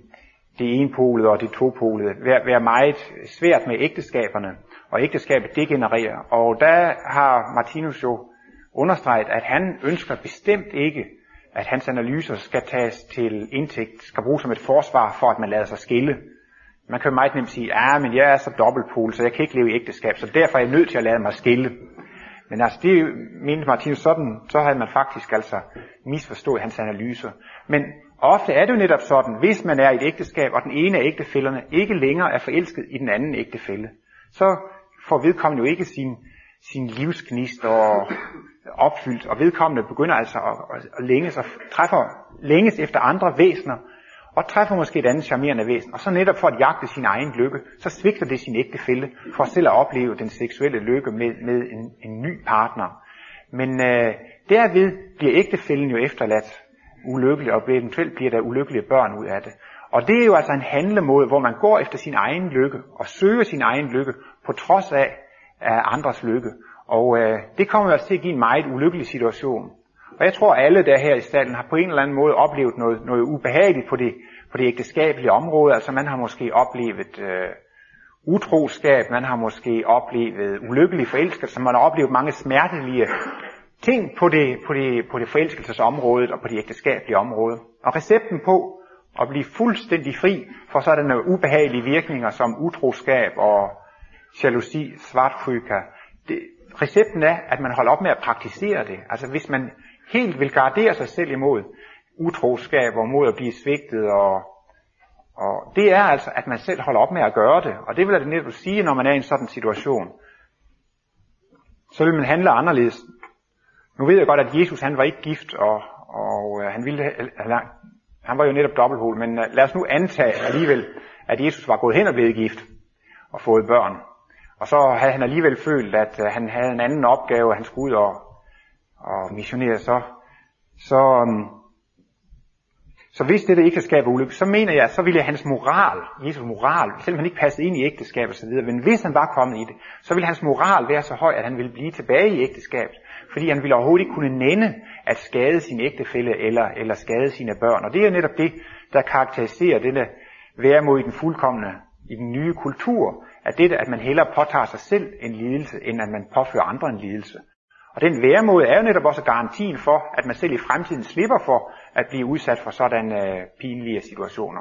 det enpolede og det topolede, være, være meget svært med ægteskaberne, og ægteskabet degenererer. Og der har Martinus jo understreget, at han ønsker bestemt ikke, at hans analyser skal tages til indtægt, skal bruges som et forsvar for, at man lader sig skille. Man kan jo meget nemt sige, ja, men jeg er så dobbeltpol, så jeg kan ikke leve i ægteskab, så derfor er jeg nødt til at lade mig skille. Men altså, det mente Martinus sådan, så havde man faktisk altså misforstået hans analyser. Men ofte er det jo netop sådan, hvis man er i et ægteskab, og den ene af ægtefællerne ikke længere er forelsket i den anden ægtefælle, så får vedkommende jo ikke sin, sin livsgnist og opfyldt, og vedkommende begynder altså at, at længes, og træffer, længes efter andre væsener, og træffer måske et andet charmerende væsen, og så netop for at jagte sin egen lykke, så svigter det sin ægtefælle for selv at opleve den seksuelle lykke med, med en, en ny partner. Men øh, derved bliver ægtefællen jo efterladt ulykkelig, og eventuelt bliver der ulykkelige børn ud af det. Og det er jo altså en handlemåde, hvor man går efter sin egen lykke, og søger sin egen lykke, på trods af, af andres lykke. Og øh, det kommer altså til at give en meget ulykkelig situation. Og jeg tror, at alle der her i stallen har på en eller anden måde oplevet noget, noget ubehageligt på det, på det ægteskabelige område. Altså man har måske oplevet øh, utroskab, man har måske oplevet ulykkelige forelskelser, man har oplevet mange smertelige ting på det, på det, på det forelskelsesområdet og på det ægteskabelige område. Og recepten på at blive fuldstændig fri for sådanne ubehagelige virkninger som utroskab og jalousi, svartfryka, det, recepten er, at man holder op med at praktisere det. Altså hvis man helt vil gardere sig selv imod utroskab og mod at blive svigtet, og, og det er altså, at man selv holder op med at gøre det. Og det vil jeg netop sige, når man er i en sådan situation. Så vil man handle anderledes. Nu ved jeg godt, at Jesus han var ikke gift, og, og øh, han, ville, eller, han var jo netop dobbelthol, men øh, lad os nu antage alligevel, at Jesus var gået hen og blevet gift og fået børn. Og så havde han alligevel følt, at øh, han havde en anden opgave, han skulle ud og, og missionere. Så, så, øh, så hvis det der ægteskab var ulykke, så mener jeg, så ville hans moral, Jesus moral, selvom han ikke passede ind i ægteskab og så videre, men hvis han var kommet i det, så ville hans moral være så høj, at han ville blive tilbage i ægteskabet. fordi han ville overhovedet ikke kunne nænde at skade sin ægtefælle eller, eller skade sine børn. Og det er netop det, der karakteriserer denne væremåde i den fuldkomne, i den nye kultur, at det, at man hellere påtager sig selv en lidelse, end at man påfører andre en lidelse. Og den væremåde er jo netop også garantien for, at man selv i fremtiden slipper for at blive udsat for sådan øh, pinlige situationer.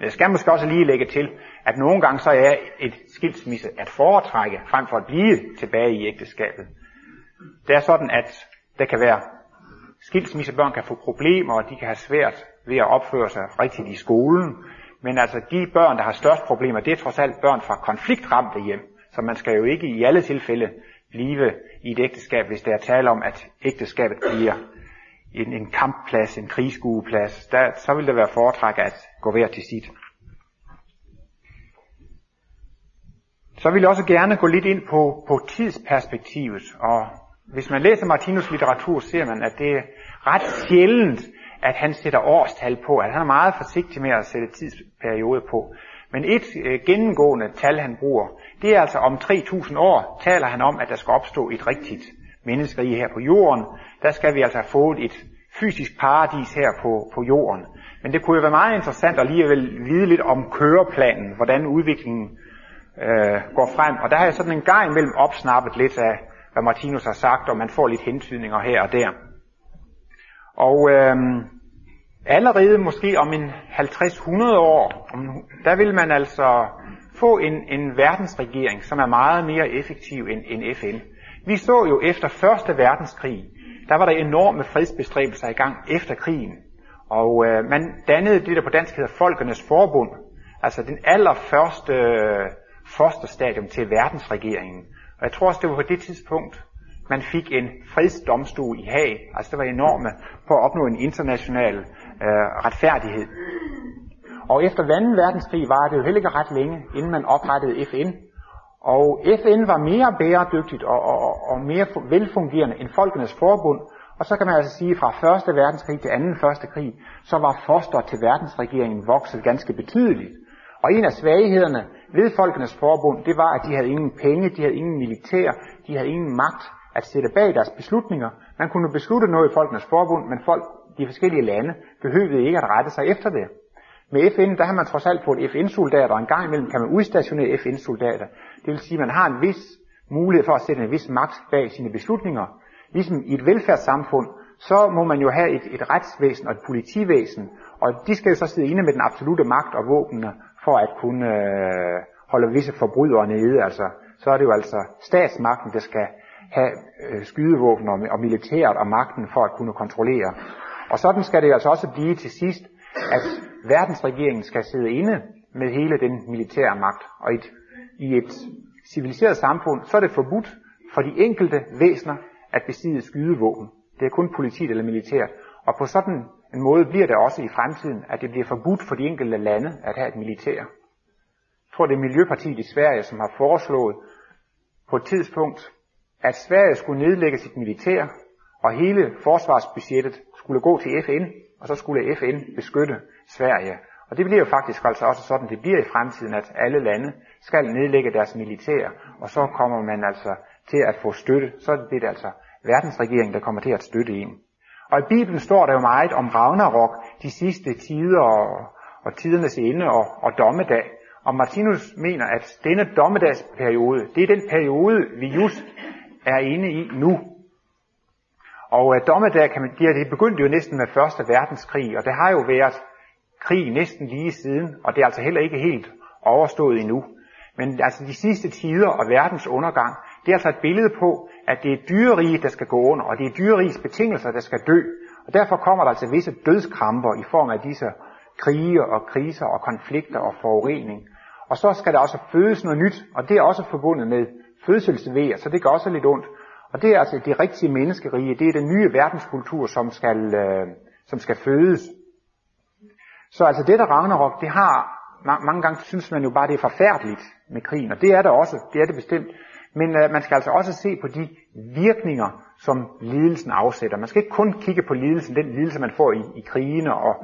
Jeg skal måske også lige lægge til, at nogle gange så er et skilsmisse at foretrække, frem for at blive tilbage i ægteskabet. Det er sådan, at der kan være skilsmissebørn kan få problemer, og de kan have svært ved at opføre sig rigtigt i skolen. Men altså de børn, der har størst problemer, det er trods alt børn fra konfliktramte hjem. Så man skal jo ikke i alle tilfælde blive i et ægteskab, hvis der er tale om, at ægteskabet bliver en, en kampplads, en krigsskueplads. Der, så vil det være foretræk at gå hver til sit. Så vil jeg også gerne gå lidt ind på, på tidsperspektivet. Og hvis man læser Martinus' litteratur, ser man, at det er ret sjældent, at han sætter årstal på, at han er meget forsigtig med at sætte tidsperiode på. Men et øh, gennemgående tal, han bruger, det er altså om tre tusind år, taler han om, at der skal opstå et rigtigt menneskerige her på jorden. Der skal vi altså have fået et fysisk paradis her på, på jorden. Men det kunne jo være meget interessant at alligevel vide lidt om køreplanen, hvordan udviklingen øh, går frem. Og der har jeg sådan en gang imellem opsnappet lidt af, hvad Martinus har sagt, og man får lidt hentydninger her og der. Og øh, allerede måske om en halvtreds til hundrede år, der vil man altså få en, en verdensregering, som er meget mere effektiv end, end F N. Vi så jo efter første verdenskrig, der var der enorme fredsbestræbelser i gang efter krigen. Og øh, man dannede det, der på dansk hedder Folkernes Forbund, altså den allerførste øh, fosterstadium til verdensregeringen. Og jeg tror også, det var på det tidspunkt, man fik en fredsdomstol i Haag. Altså det var enorme på at opnå en international øh, retfærdighed. Og efter anden verdenskrig var det jo heller ikke ret længe, inden man oprettede F N. Og F N var mere bæredygtigt og, og, og mere velfungerende end Folkenes Forbund. Og så kan man altså sige, at fra første verdenskrig til anden første krig, så var foster til verdensregeringen vokset ganske betydeligt. Og en af svaghederne ved Folkenes Forbund, det var, at de havde ingen penge, de havde ingen militær, de havde ingen magt at sætte bag deres beslutninger. Man kunne beslutte noget i Folkenes Forbund, men folk de forskellige lande behøvede ikke at rette sig efter det. Med F N, der har man trods alt fået F N-soldater, og en gang imellem kan man udstationere F N-soldater. Det vil sige, at man har en vis mulighed for at sætte en vis magt bag sine beslutninger. Ligesom i et velfærdssamfund, så må man jo have et, et retsvæsen og et politivæsen, og de skal jo så sidde inde med den absolute magt og våbnene for at kunne øh, holde visse forbrydere nede. Altså, så er det jo altså statsmagten, der skal have øh, skydevåben og, og militæret og magten for at kunne kontrollere. Og sådan skal det altså også blive til sidst, at verdensregeringen skal sidde inde med hele den militære magt. Og et, i et civiliseret samfund, så er det forbudt for de enkelte væsener at besidde skydevåben. Det er kun politiet eller militæret. Og på sådan en måde bliver det også i fremtiden, at det bliver forbudt for de enkelte lande at have et militær. Jeg tror, det er Miljøpartiet i Sverige, som har foreslået på et tidspunkt, at Sverige skulle nedlægge sit militær, og hele forsvarsbudgettet skulle gå til F N, og så skulle F N beskytte Sverige. Og det bliver jo faktisk altså også sådan, det bliver i fremtiden, at alle lande skal nedlægge deres militær, og så kommer man altså til at få støtte. Så er det altså verdensregeringen, der kommer til at støtte en. Og i Bibelen står der jo meget om Ragnarok, de sidste tider og, og tidernes ende og, og dommedag. Og Martinus mener, at denne dommedagsperiode, det er den periode, vi just er inde i nu. Og øh, dommedag, kan man, det begyndte jo næsten med første verdenskrig, og det har jo været krig næsten lige siden, og det er altså heller ikke helt overstået endnu. Men altså de sidste tider og verdens undergang, det er altså et billede på, at det er dyrerige, der skal gå under, og det er dyreriges betingelser, der skal dø. Og derfor kommer der altså visse dødskramper i form af disse krige og kriser og konflikter og forurening. Og så skal der også fødes noget nyt, og det er også forbundet med fødselsvæger, så det gør også lidt ondt. Og det er altså det rigtige menneskerige, det er den nye verdenskultur, som skal, øh, som skal fødes. Så altså det der Ragnarok, det har, mange gange synes man jo bare, det er forfærdeligt med krigen, og det er det også, det er det bestemt. Men øh, man skal altså også se på de virkninger, som lidelsen afsætter. Man skal ikke kun kigge på lidelsen, den lidelse, man får i, i krigene og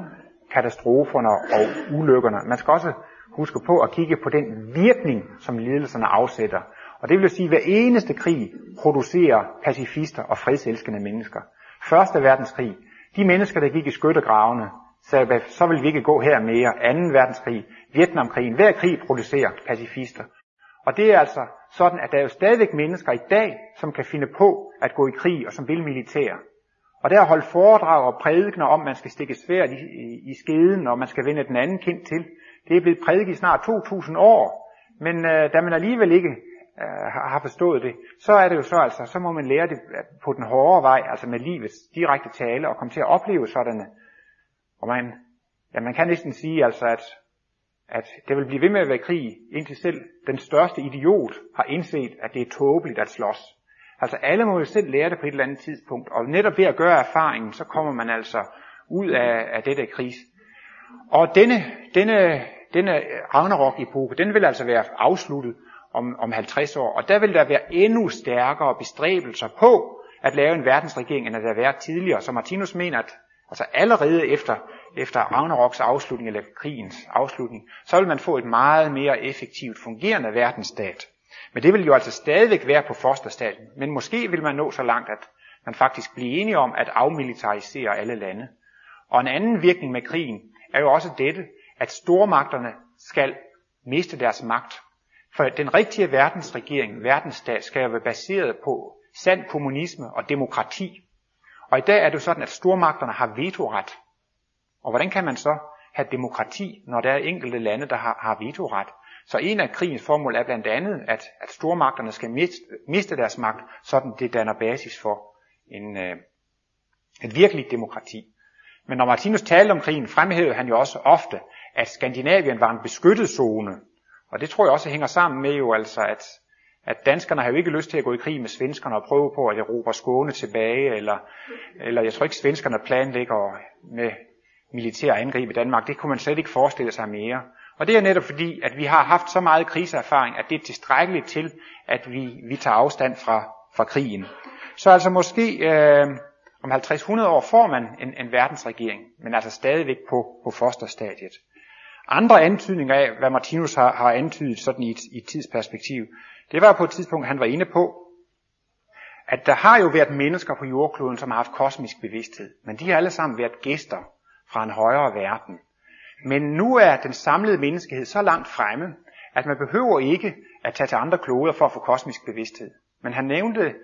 katastroferne og ulykkerne. Man skal også huske på at kigge på den virkning, som lidelserne afsætter. Og det vil sige, at hver eneste krig producerer pacifister og fredselskende mennesker. Første verdenskrig, de mennesker, der gik i skyttegravene, sagde, så vil vi ikke gå her mere. Anden verdenskrig, Vietnamkrigen, hver krig producerer pacifister. Og det er altså sådan, at der er jo stadigvæk mennesker i dag, som kan finde på at gå i krig og som vil militære. Og der holdt foredrag og prædikener om, at man skal stikke svært i, i, i skeden, og man skal vende den anden kind til. Det er blevet prædiket i snart to tusind år, men øh, da man alligevel ikke øh, har forstået det, så er det jo så altså, så må man lære det på den hårde vej, altså med livets direkte tale, og komme til at opleve sådanne. Og man, ja, man kan næsten sige altså, at, at det vil blive ved med at være krig, indtil selv den største idiot har indset, at det er tåbeligt at slås. Altså alle må jo selv lære det på et eller andet tidspunkt, og netop ved at gøre erfaringen, så kommer man altså ud af, af det der kris. Og denne, denne, denne Ragnarok-epoke, den vil altså være afsluttet om, om halvtreds år, og der vil der være endnu stærkere bestræbelser på at lave en verdensregering, end der har været tidligere. Så Martinus mener, at altså allerede efter, efter Ragnaroks afslutning, eller krigens afslutning, så vil man få et meget mere effektivt fungerende verdensstat. Men det vil jo altså stadigvæk være på fosterstaten, men måske vil man nå så langt, at man faktisk bliver enige om at afmilitarisere alle lande. Og en anden virkning med krigen er jo også dette, at stormagterne skal miste deres magt. For den rigtige verdensregering, verdensstat, skal jo være baseret på sand kommunisme og demokrati. Og i dag er det jo sådan, at stormagterne har vetoret. Og hvordan kan man så have demokrati, når der er enkelte lande, der har, har vetoret? Så en af krigens formål er blandt andet, at, at stormagterne skal miste, miste deres magt, sådan det danner basis for en, øh, et virkeligt demokrati. Men når Martinus talte om krigen, fremhævede han jo også ofte, at Skandinavien var en beskyttet zone. Og det tror jeg også hænger sammen med jo altså, at, at danskerne har jo ikke lyst til at gå i krig med svenskerne og prøve på at erobre Skåne tilbage, eller, eller jeg tror ikke svenskerne planlægger med militær angreb i Danmark. Det kunne man slet ikke forestille sig mere. Og det er netop fordi, at vi har haft så meget kriseerfaring, at det er tilstrækkeligt til, at vi, vi tager afstand fra, fra krigen. Så altså måske øh, om halvtreds til hundrede år får man en, en verdensregering, men altså stadigvæk på, på fosterstadiet. Andre antydninger af, hvad Martinus har, har antydet sådan i et, i et tidsperspektiv, det var på et tidspunkt, han var inde på, at der har jo været mennesker på jordkloden, som har haft kosmisk bevidsthed, men de har alle sammen været gæster fra en højere verden. Men nu er den samlede menneskehed så langt fremme, at man behøver ikke at tage til andre kloder for at få kosmisk bevidsthed. Men han nævnte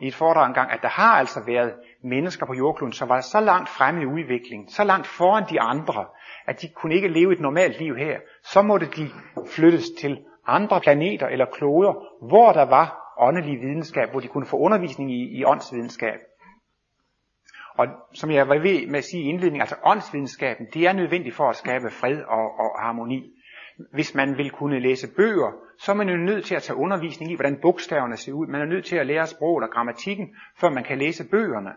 i et foredrag engang, at der har altså været mennesker på jordkloden, som var så langt fremme i udviklingen, så langt foran de andre, at de kunne ikke leve et normalt liv her. Så måtte de flyttes til andre planeter eller kloder, hvor der var åndelig videnskab, hvor de kunne få undervisning i, i åndsvidenskab. Og som jeg var ved med at sige i indledningen, altså åndsvidenskaben, det er nødvendigt for at skabe fred og, og harmoni. Hvis man vil kunne læse bøger, så er man jo nødt til at tage undervisning i, hvordan bogstaverne ser ud. Man er nødt til at lære sproget og grammatikken, før man kan læse bøgerne.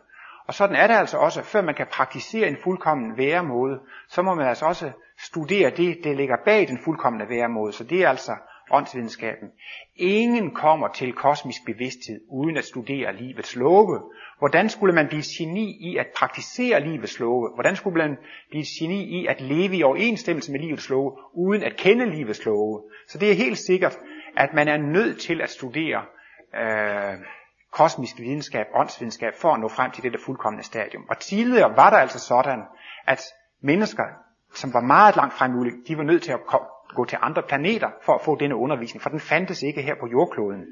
Og sådan er det altså også, før man kan praktisere en fuldkommen væremåde, så må man altså også studere det, der ligger bag den fuldkommende væremåde. Så det er altså åndsvidenskaben. Ingen kommer til kosmisk bevidsthed uden at studere livets love. Hvordan skulle man blive geni i at praktisere livets love? Hvordan skulle man blive geni i at leve i overensstemmelse med livets love uden at kende livets love? Så det er helt sikkert, at man er nødt til at studere øh, kosmisk videnskab, åndsvidenskab, for at nå frem til det der fuldkommende stadium. Og tidligere var der altså sådan, at mennesker, som var meget langt fremme, de var nødt til at komme gå til andre planeter for at få denne undervisning, for den fandtes ikke her på jordkloden.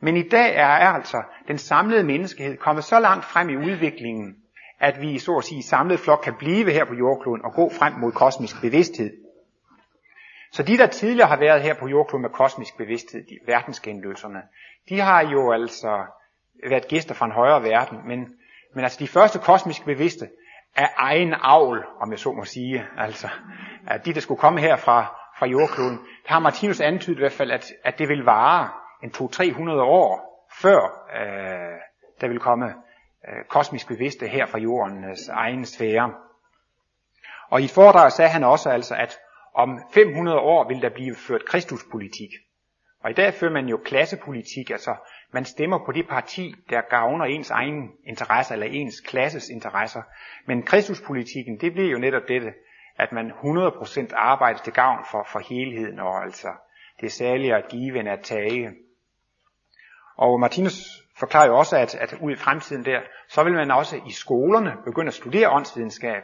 Men i dag er altså den samlede menneskehed kommet så langt frem i udviklingen, at vi så at sige samlet flok kan blive her på jordkloden og gå frem mod kosmisk bevidsthed. Så de der tidligere har været her på jordkloden med kosmisk bevidsthed, de verdensgenløserne, de har jo altså været gæster fra en højere verden, men, men altså de første kosmiske bevidste af egen avl, om jeg så må sige, altså at de der skulle komme her fra fra jordkloden, der har Martinus antydet i hvert fald, at, at det vil vare en to til tre hundrede år, før øh, der vil komme øh, kosmisk bevidste her fra jordens egen sfære. Og i et foredrag sagde han også altså, at om fem hundrede år vil der blive ført kristuspolitik. Og i dag fører man jo klassepolitik, altså man stemmer på det parti, der gavner ens egen interesser, eller ens klasses interesser. Men kristuspolitikken, det bliver jo netop dette, at man hundrede procent arbejder til gavn for, for helheden, og altså det er særligere at give end at tage. Og Martinus forklarer jo også, at, at ud i fremtiden der, så vil man også i skolerne begynde at studere åndsvidenskab.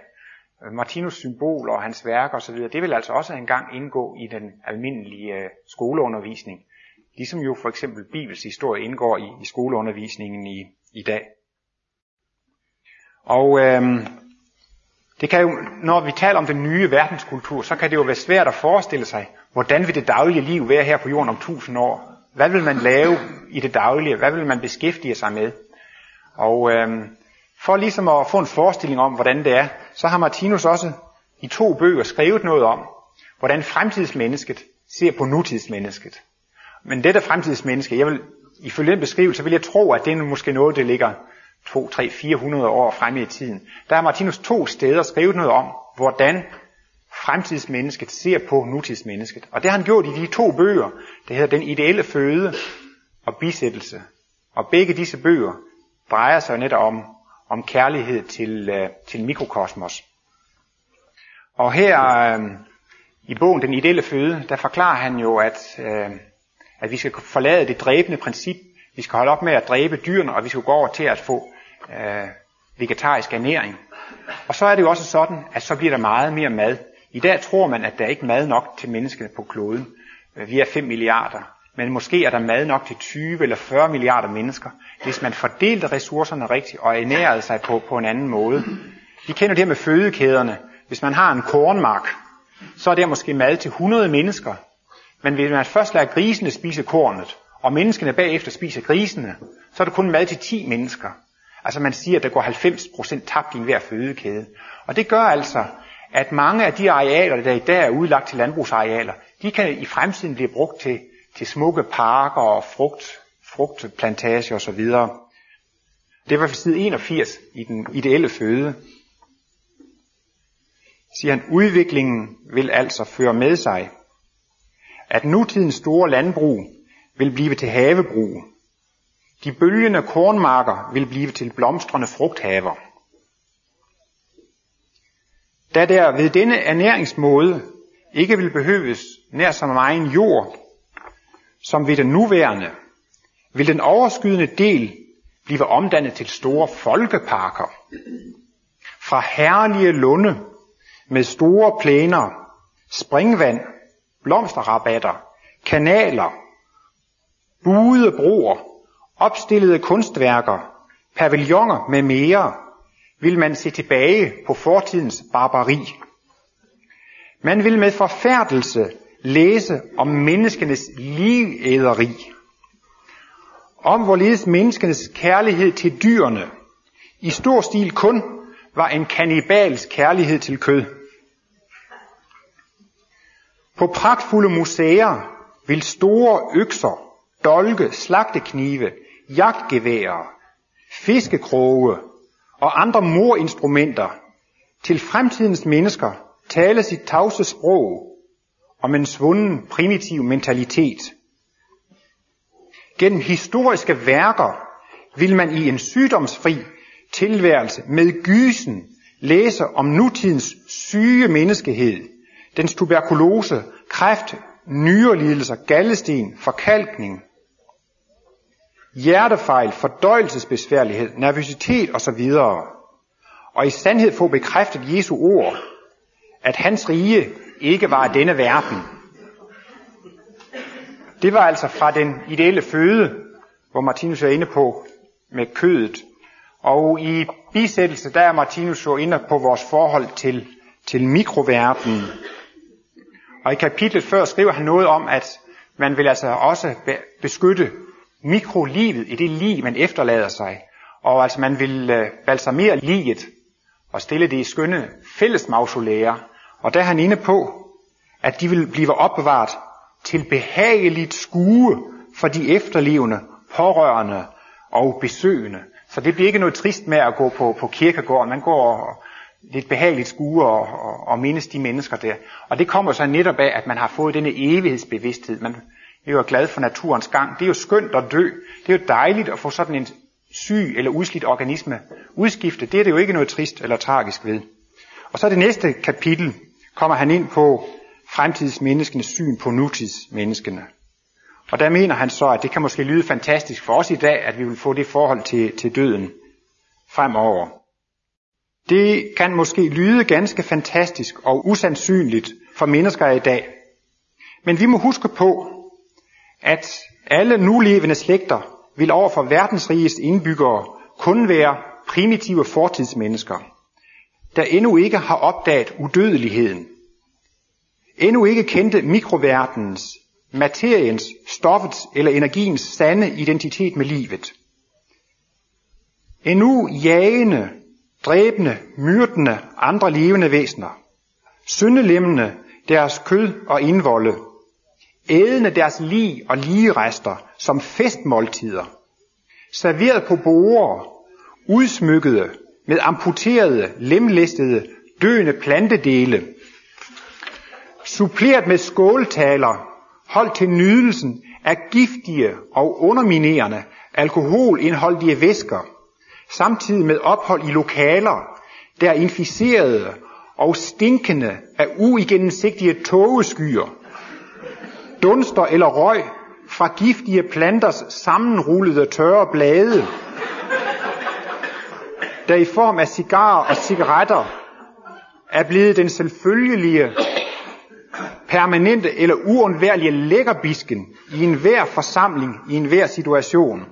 Martinus symbol og hans værk osv., det vil altså også engang indgå i den almindelige skoleundervisning. Ligesom jo for eksempel Bibels historie indgår i, i skoleundervisningen i, i dag. Og øhm, det kan jo, når vi taler om den nye verdenskultur, så kan det jo være svært at forestille sig, hvordan vil det daglige liv være her på jorden om tusind år? Hvad vil man lave i det daglige? Hvad vil man beskæftige sig med? Og øhm, for ligesom at få en forestilling om, hvordan det er, så har Martinus også i to bøger skrevet noget om, hvordan fremtidsmennesket ser på nutidsmennesket. Men dette fremtidsmenneske, jeg vil, ifølge den beskrivelse, vil jeg tro, at det er måske noget, det ligger to, tre, fire hundrede år fremme i tiden. Der har Martinus to steder skrevet noget om, hvordan fremtidsmennesket ser på nutidsmennesket. Og det har han gjort i de to bøger, det hedder Den ideelle føde og Bisættelse. Og begge disse bøger drejer sig netop om, om kærlighed til, øh, til mikrokosmos. Og her øh, i bogen Den ideelle føde, der forklarer han jo, at... Øh, at vi skal forlade det dræbende princip, vi skal holde op med at dræbe dyrene, og vi skal gå over til at få øh, vegetarisk ernæring. Og så er det jo også sådan, at så bliver der meget mere mad. I dag tror man, at der ikke er mad nok til menneskene på kloden. Vi er fem milliarder, men måske er der mad nok til tyve eller fyrre milliarder mennesker, hvis man fordelte ressourcerne rigtigt og ernærede sig på, på en anden måde. Vi kender det her med fødekæderne. Hvis man har en kornmark, så er der måske mad til hundrede mennesker. Men hvis man først lader grisene spise kornet, og menneskene bagefter spiser grisene, så er det kun mad til ti mennesker. Altså man siger, at der går halvfems procent tabt i hver fødekæde. Og det gør altså, at mange af de arealer, der i dag er udlagt til landbrugsarealer, de kan i fremtiden blive brugt til, til smukke parker og frugt, frugtplantager osv. Det er i hvert fald side enogfirs i Den ideelle føde. Siger han, udviklingen vil altså føre med sig, at nutidens store landbrug vil blive til havebrug. De bølgende kornmarker vil blive til blomstrende frugthaver. Da der ved denne ernæringsmåde ikke vil behøves nær så meget jord, som ved den nuværende, vil den overskydende del blive omdannet til store folkeparker. Fra herlige lunde med store plæner, springvand, blomsterrabatter, kanaler, buede broer, opstillede kunstværker, pavilloner med mere, vil man se tilbage på fortidens barbari. Man vil med forfærdelse læse om menneskenes ligeæderi, om hvorledes menneskenes kærlighed til dyrene i stor stil kun var en kannibalsk kærlighed til kød. På pragtfulde museer vil store økser, dolke, slagteknive, jagtgeværer, fiskekroge og andre morinstrumenter til fremtidens mennesker tale sit tavse sprog om en svunden primitiv mentalitet. Gennem historiske værker vil man i en sygdomsfri tilværelse med gysen læse om nutidens syge menneskehed, dens tuberkulose, kræft, nyrelidelser, galdesten, forkalkning, hjertefejl, fordøjelsesbesværlighed, nervøsitet osv. Og i sandhed få bekræftet Jesu ord, at hans rige ikke var af denne verden. Det var altså fra Den ideelle føde, hvor Martinus er inde på med kødet. Og i Bisættelse, der er Martinus jo inde på vores forhold til, til mikroverdenen. Og i kapitlet før skriver han noget om, at man vil altså også beskytte mikrolivet i det lig, man efterlader sig. Og altså man vil balsamere liget og stille det i skønne fællesmausolæer. Og der er han inde på, at de vil blive opbevaret til behageligt skue for de efterlevende, pårørende og besøgende. Så det bliver ikke noget trist med at gå på, på kirkegården. Man går lidt behageligt skue og, og, og mindes de mennesker der. Og det kommer så netop af, at man har fået denne evighedsbevidsthed. Man er jo glad for naturens gang. Det er jo skønt at dø. Det er jo dejligt at få sådan en syg eller udslidt organisme udskiftet. Det er det jo ikke noget trist eller tragisk ved. Og så det næste kapitel kommer han ind på fremtidsmenneskenes syn på nutidsmenneskene. Og der mener han så, at det kan måske lyde fantastisk for os i dag, at vi vil få det forhold til, til døden fremover. Det kan måske lyde ganske fantastisk og usandsynligt for mennesker i dag. Men vi må huske på, at alle nulevende slægter vil overfor verdens rigeste indbyggere kun være primitive fortidsmennesker, der endnu ikke har opdaget udødeligheden, endnu ikke kendte mikroverdenens, materiens, stoffets eller energiens sande identitet med livet. Endnu jagende, dræbende, myrdende andre levende væsener, syndelemmende deres kød og indvolde, ædende deres lig og ligerester som festmåltider, serveret på borde, udsmykkede med amputerede, lemlæstede, døende plantedele, suppleret med skåltaler, holdt til nydelsen af giftige og underminerende alkoholindholdige væsker, samtidig med ophold i lokaler, der er inficerede og stinkende af uigennemsigtige tågeskyer, dunster eller røg fra giftige planters sammenrullede tørre blade, der i form af cigarer og cigaretter er blevet den selvfølgelige, permanente eller uundværlige lækkerbisken i enhver forsamling, i enhver situation.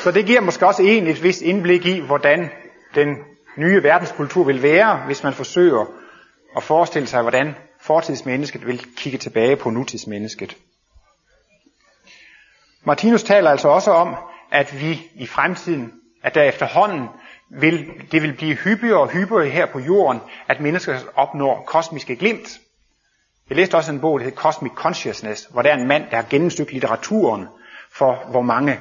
Så det giver måske også en et vist indblik i, hvordan den nye verdenskultur vil være, hvis man forsøger at forestille sig, hvordan fortidsmennesket vil kigge tilbage på nutidsmennesket. Martinus taler altså også om, at vi i fremtiden, at der efterhånden, vil, det vil blive hyppigere og hyppigere her på jorden, at mennesker opnår kosmiske glimt. Jeg læste også en bog, der hedder Cosmic Consciousness, hvor der er en mand, der har gennemsøgt litteraturen for hvor mange,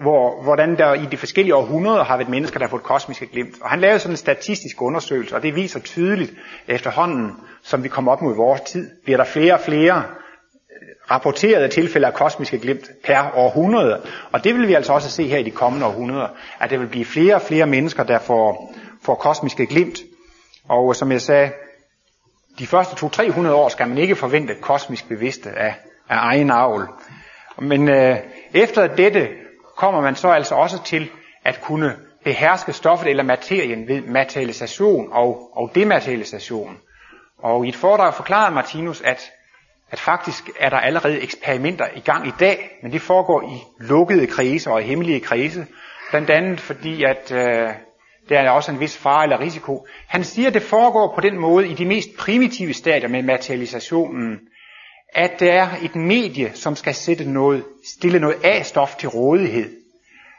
hvor, hvordan der i de forskellige århundreder har været mennesker, der har fået kosmiske glimt. Og han lavede sådan en statistisk undersøgelse, og det viser tydeligt, at efterhånden, som vi kommer op mod vores tid, bliver der flere og flere rapporterede tilfælde af kosmiske glimt per århundrede, og det vil vi altså også se her i de kommende århundreder, at der vil blive flere og flere mennesker, der får, får kosmiske glimt, og som jeg sagde, de første to til tre hundrede år skal man ikke forvente kosmisk bevidste af, af egen avl, men øh, efter dette kommer man så altså også til at kunne beherske stoffet eller materien ved materialisation og, og dematerialisation, og i et foredrag forklarede Martinus, at at faktisk er der allerede eksperimenter i gang i dag, men det foregår i lukkede kredse og i hemmelige kredse, blandt andet fordi, at øh, der er også en vis fare eller risiko. Han siger, at det foregår på den måde i de mest primitive stadier med materialisationen, at der er et medie, som skal sætte noget, stille noget A-stof til rådighed,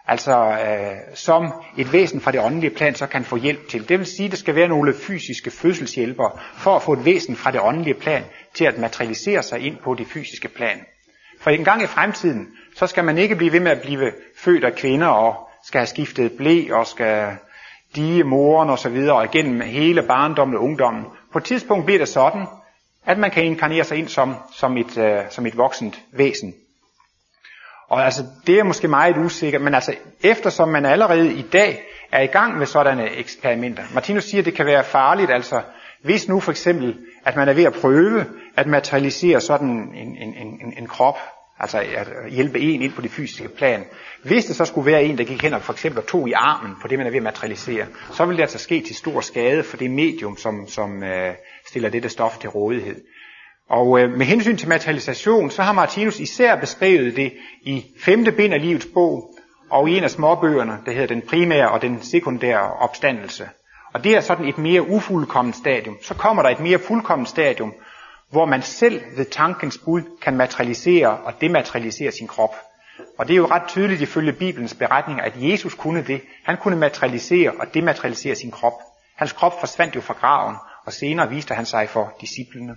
altså øh, som et væsen fra det åndelige plan så kan få hjælp til. Det vil sige, at der skal være nogle fysiske fødselshjælpere for at få et væsen fra det åndelige plan til at materialisere sig ind på det fysiske plan. For en gang i fremtiden, så skal man ikke blive ved med at blive født af kvinder og skal have skiftet blæ og skal dige moren og så videre og igennem hele barndommen og ungdommen. På et tidspunkt bliver det sådan, at man kan inkarnere sig ind som, som, et, øh, som et voksent væsen. Og altså, det er måske meget usikkert, men altså, eftersom man allerede i dag er i gang med sådanne eksperimenter. Martinus siger, at det kan være farligt, altså hvis nu for eksempel, at man er ved at prøve at materialisere sådan en, en, en, en krop, altså at hjælpe en ind på det fysiske plan. Hvis det så skulle være en, der gik hen og for eksempel tog i armen på det, man er ved at materialisere, så vil det altså ske til stor skade for det medium, som, som øh, stiller dette stof til rådighed. Og øh, med hensyn til materialisation, så har Martinus især beskrevet det i femte bind af livets bog, og i en af småbøgerne, der hedder Den primære og den sekundære opstandelse. Og det er sådan et mere ufuldkomment stadium. Så kommer der et mere fuldkomment stadium, hvor man selv ved tankens bud kan materialisere og dematerialisere sin krop. Og det er jo ret tydeligt ifølge Bibelens beretninger, at Jesus kunne det. Han kunne materialisere og dematerialisere sin krop. Hans krop forsvandt jo fra graven, og senere viste han sig for disciplene.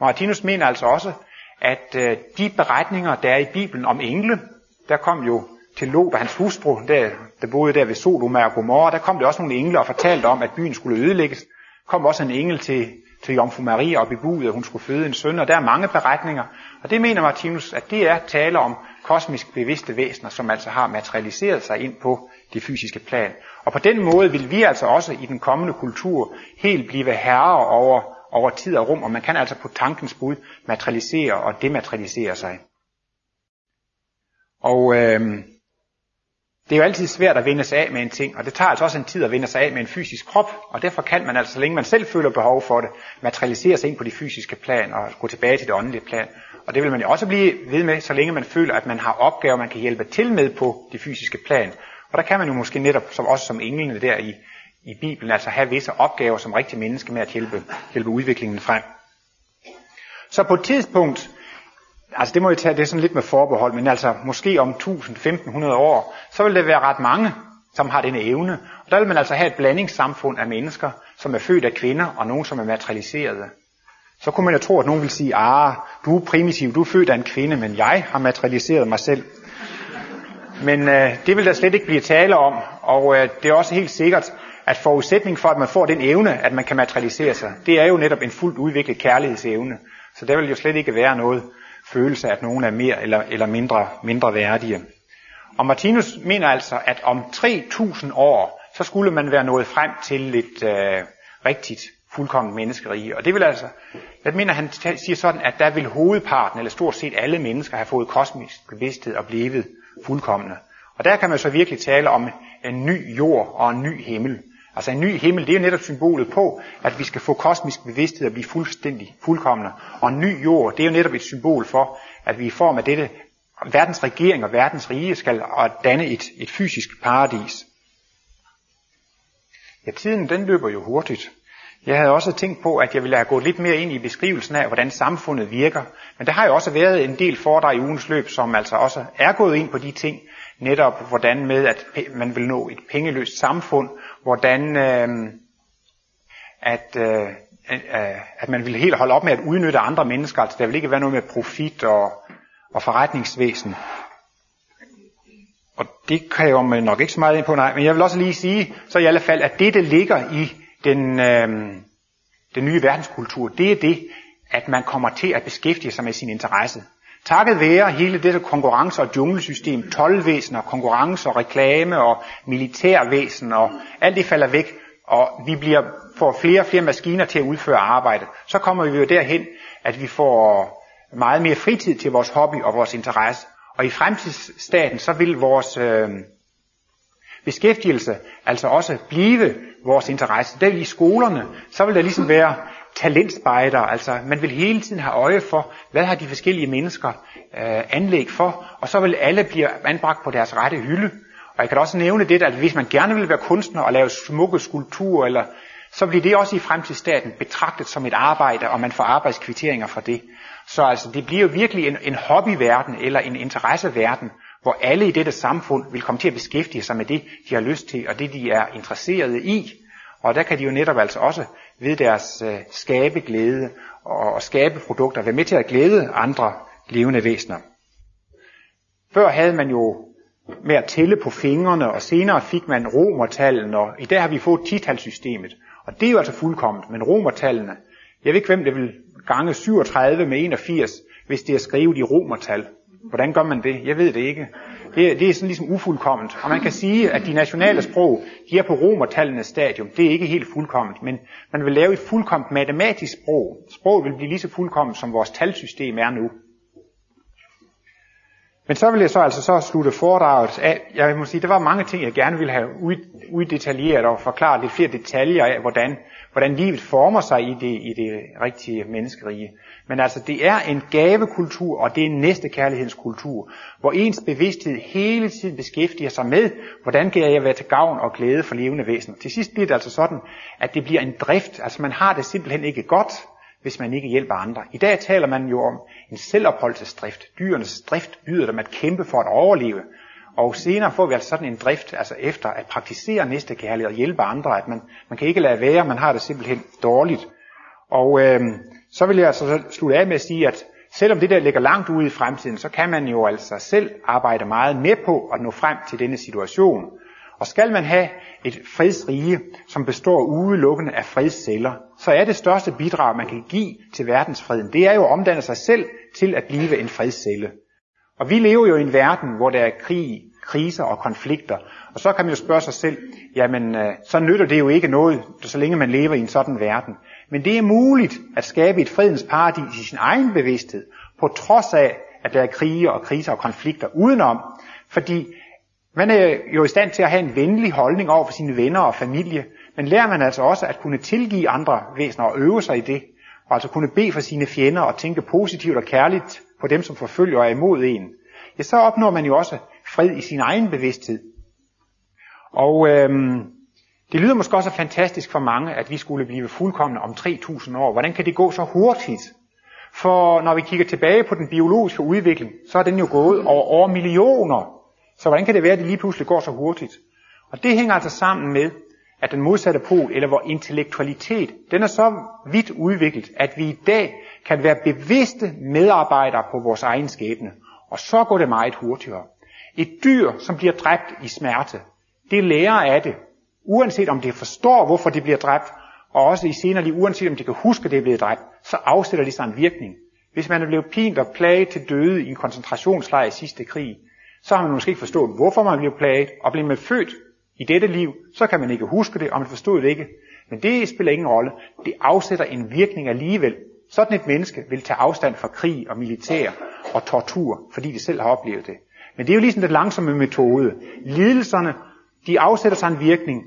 Martinus mener altså også, at øh, de beretninger, der er i Bibelen om engle, der kom jo til Lot og hans hustru, der, der boede der ved Sodoma og Gomorra, der kom der også nogle engle og fortalte om, at byen skulle ødelægges. Kom også en engel til, til Jomfru Maria og bebudede, at hun skulle føde en søn, og der er mange beretninger. Og det mener Martinus, at det er tale om kosmisk bevidste væsener, som altså har materialiseret sig ind på det fysiske plan. Og på den måde vil vi altså også i den kommende kultur helt blive herrer over over tid og rum, og man kan altså på tankens bud materialisere og dematerialisere sig. Og øh, det er jo altid svært at vende sig af med en ting, og det tager altså også en tid at vende sig af med en fysisk krop, og derfor kan man altså, så længe man selv føler behov for det, materialisere sig ind på de fysiske plan og gå tilbage til det åndelige plan. Og det vil man jo også blive ved med, så længe man føler, at man har opgaver, man kan hjælpe til med på det fysiske plan. Og der kan man jo måske netop, som også som englene der i, i Bibelen, altså have visse opgaver som rigtig menneske med at hjælpe, hjælpe udviklingen frem. Så på et tidspunkt, altså det må jeg tage, det er sådan lidt med forbehold, men altså måske om tusind til femten hundrede år, så vil det være ret mange, som har denne evne. Og der vil man altså have et blandingssamfund af mennesker, som er født af kvinder, og nogen som er materialiserede. Så kunne man jo tro, at nogen vil sige, ah, du er primitiv, du er født af en kvinde, men jeg har materialiseret mig selv. Men øh, det vil der slet ikke blive tale om, og øh, det er også helt sikkert, at forudsætning for, at man får den evne, at man kan materialisere sig, det er jo netop en fuldt udviklet kærlighedsevne. Så der vil jo slet ikke være noget følelse af, at nogen er mere eller, eller mindre, mindre værdige. Og Martinus mener altså, at om tre tusind år, så skulle man være nået frem til et øh, rigtigt fuldkommen menneskerige. Og det vil altså, jeg mener, han siger sådan, at der vil hovedparten, eller stort set alle mennesker, have fået kosmisk bevidsthed og blevet fuldkommende. Og der kan man så virkelig tale om en ny jord og en ny himmel. Altså en ny himmel, det er jo netop symbolet på, at vi skal få kosmisk bevidsthed og blive fuldstændig fuldkommende. Og en ny jord, det er jo netop et symbol for, at vi i form af dette verdens regering og verdens rige skal danne et, et fysisk paradis. Ja, tiden den løber jo hurtigt. Jeg havde også tænkt på, at jeg ville have gået lidt mere ind i beskrivelsen af, hvordan samfundet virker. Men der har jo også været en del foredrag i ugens løb, som altså også er gået ind på de ting. Netop hvordan med, at man vil nå et pengeløst samfund. Hvordan øh, at, øh, øh, at man vil helt holde op med at udnytte andre mennesker. Altså der vil ikke være noget med profit og, og forretningsvæsen. Og det kan jeg jo nok ikke så meget ind på, nej. Men jeg vil også lige sige, så i alle fald, at det, der ligger i Den, øh, den nye verdenskultur, det er det, at man kommer til at beskæftige sig med sin interesse. Takket være hele dette konkurrence- og junglesystem, toldvæsen og konkurrence og reklame og militærvæsen og alt det falder væk, og vi bliver, får flere og flere maskiner til at udføre arbejde, så kommer vi jo derhen, at vi får meget mere fritid til vores hobby og vores interesse. Og i fremtidsstaten, så vil vores... Øh, beskæftigelse, altså også blive vores interesse. Der i skolerne, så vil der ligesom være talentspejder, altså man vil hele tiden have øje for, hvad har de forskellige mennesker øh, anlæg for, og så vil alle blive anbragt på deres rette hylde. Og jeg kan også nævne det, at hvis man gerne vil være kunstner og lave smukke skulpturer, eller, så bliver det også i fremtidsstaten betragtet som et arbejde, og man får arbejdskvitteringer for det. Så altså, det bliver jo virkelig en, en hobbyverden, eller en interesseverden, hvor alle i dette samfund vil komme til at beskæftige sig med det, de har lyst til, og det, de er interesserede i. Og der kan de jo netop altså også ved deres øh, skabeglæde og, og skabeprodukter være med til at glæde andre levende væsener. Før havde man jo med at tælle på fingrene, og senere fik man romertallene, og i dag har vi fået titalsystemet. Og det er jo altså fuldkomment, men romertallene, jeg ved ikke hvem det vil gange syvogtredive med enogfirs, hvis det er skrevet i romertal. Hvordan gør man det? Jeg ved det ikke. Det, det er sådan ligesom ufuldkomment. Og man kan sige, at de nationale sprog, de er på romertallenes stadium. Det er ikke helt fuldkomment, men man vil lave et fuldkomment matematisk sprog. Sproget vil blive lige så fuldkomment, som vores talsystem er nu. Men så vil jeg så altså så slutte foredraget af. Jeg må sige, der var mange ting, jeg gerne ville have uddetaljeret og forklaret lidt flere detaljer af, hvordan, hvordan livet former sig i det, i det rigtige menneskerige. Men altså, det er en gavekultur, og det er en næstekærlighedskultur, hvor ens bevidsthed hele tiden beskæftiger sig med, hvordan kan jeg være til gavn og glæde for levende væsener. Til sidst bliver det altså sådan, at det bliver en drift. Altså, man har det simpelthen ikke godt, hvis man ikke hjælper andre. I dag taler man jo om en selvopholdelsesdrift. Dyrenes drift yder dem at kæmpe for at overleve. Og senere får vi altså sådan en drift, altså efter at praktisere næstekærlighed og hjælpe andre, at man, man kan ikke lade være, man har det simpelthen dårligt. Og øhm, så vil jeg altså slutte af med at sige, at selvom det der ligger langt ude i fremtiden, så kan man jo altså selv arbejde meget med på at nå frem til denne situation. Og skal man have et fredsrige, som består udelukkende af fredsceller, så er det største bidrag, man kan give til verdensfreden, det er jo at omdanne sig selv til at blive en fredscelle. Og vi lever jo i en verden, hvor der er krig, kriser og konflikter. Og så kan man jo spørge sig selv, jamen så nytter det jo ikke noget, så længe man lever i en sådan verden. Men det er muligt at skabe et fredens paradis i sin egen bevidsthed, på trods af, at der er krige og kriser og konflikter udenom. Fordi man er jo i stand til at have en venlig holdning over for sine venner og familie, men lærer man altså også at kunne tilgive andre væsener og øve sig i det, og altså kunne bede for sine fjender og tænke positivt og kærligt på dem, som forfølger og er imod en, ja, så opnår man jo også fred i sin egen bevidsthed. Og øhm, det lyder måske også fantastisk for mange, at vi skulle blive fuldkomne om tre tusind år. Hvordan kan det gå så hurtigt? For når vi kigger tilbage på den biologiske udvikling, så er den jo gået over, over millioner. Så hvordan kan det være, at det lige pludselig går så hurtigt? Og det hænger altså sammen med, at den modsatte pol, eller vores intellektualitet, den er så vidt udviklet, at vi i dag kan være bevidste medarbejdere på vores egen skæbne. Og så går det meget hurtigere. Et dyr, som bliver dræbt i smerte, det lærer af det, uanset om det forstår, hvorfor det bliver dræbt, og også i senere liv, uanset om det kan huske, at det er blevet dræbt, så afsætter det sig en virkning. Hvis man er blevet pint og plaget til døde i en koncentrationslejr i sidste krig, så har man måske ikke forstået, hvorfor man blev plaget, og blev man født i dette liv, så kan man ikke huske det, og man forstod det ikke. Men det spiller ingen rolle. Det afsætter en virkning alligevel. Sådan et menneske vil tage afstand fra krig og militær og tortur, fordi de selv har oplevet det. Men det er jo ligesom den langsomme metode. Lidelserne, de afsætter sig en virkning,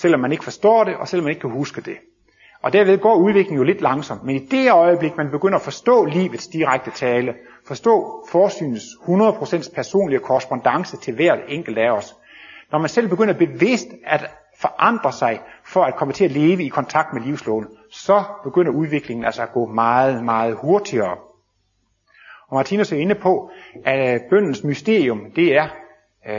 selvom man ikke forstår det, og selvom man ikke kan huske det. Og derved går udviklingen jo lidt langsomt. Men i det øjeblik, man begynder at forstå livets direkte tale, forstå forsynets hundrede procent personlige korrespondance til hvert enkelt af os, når man selv begynder bevidst at forandre sig for at komme til at leve i kontakt med livsloven, så begynder udviklingen altså at gå meget, meget hurtigere. Og Martinus er inde på, at bøndens mysterium, det er, øh,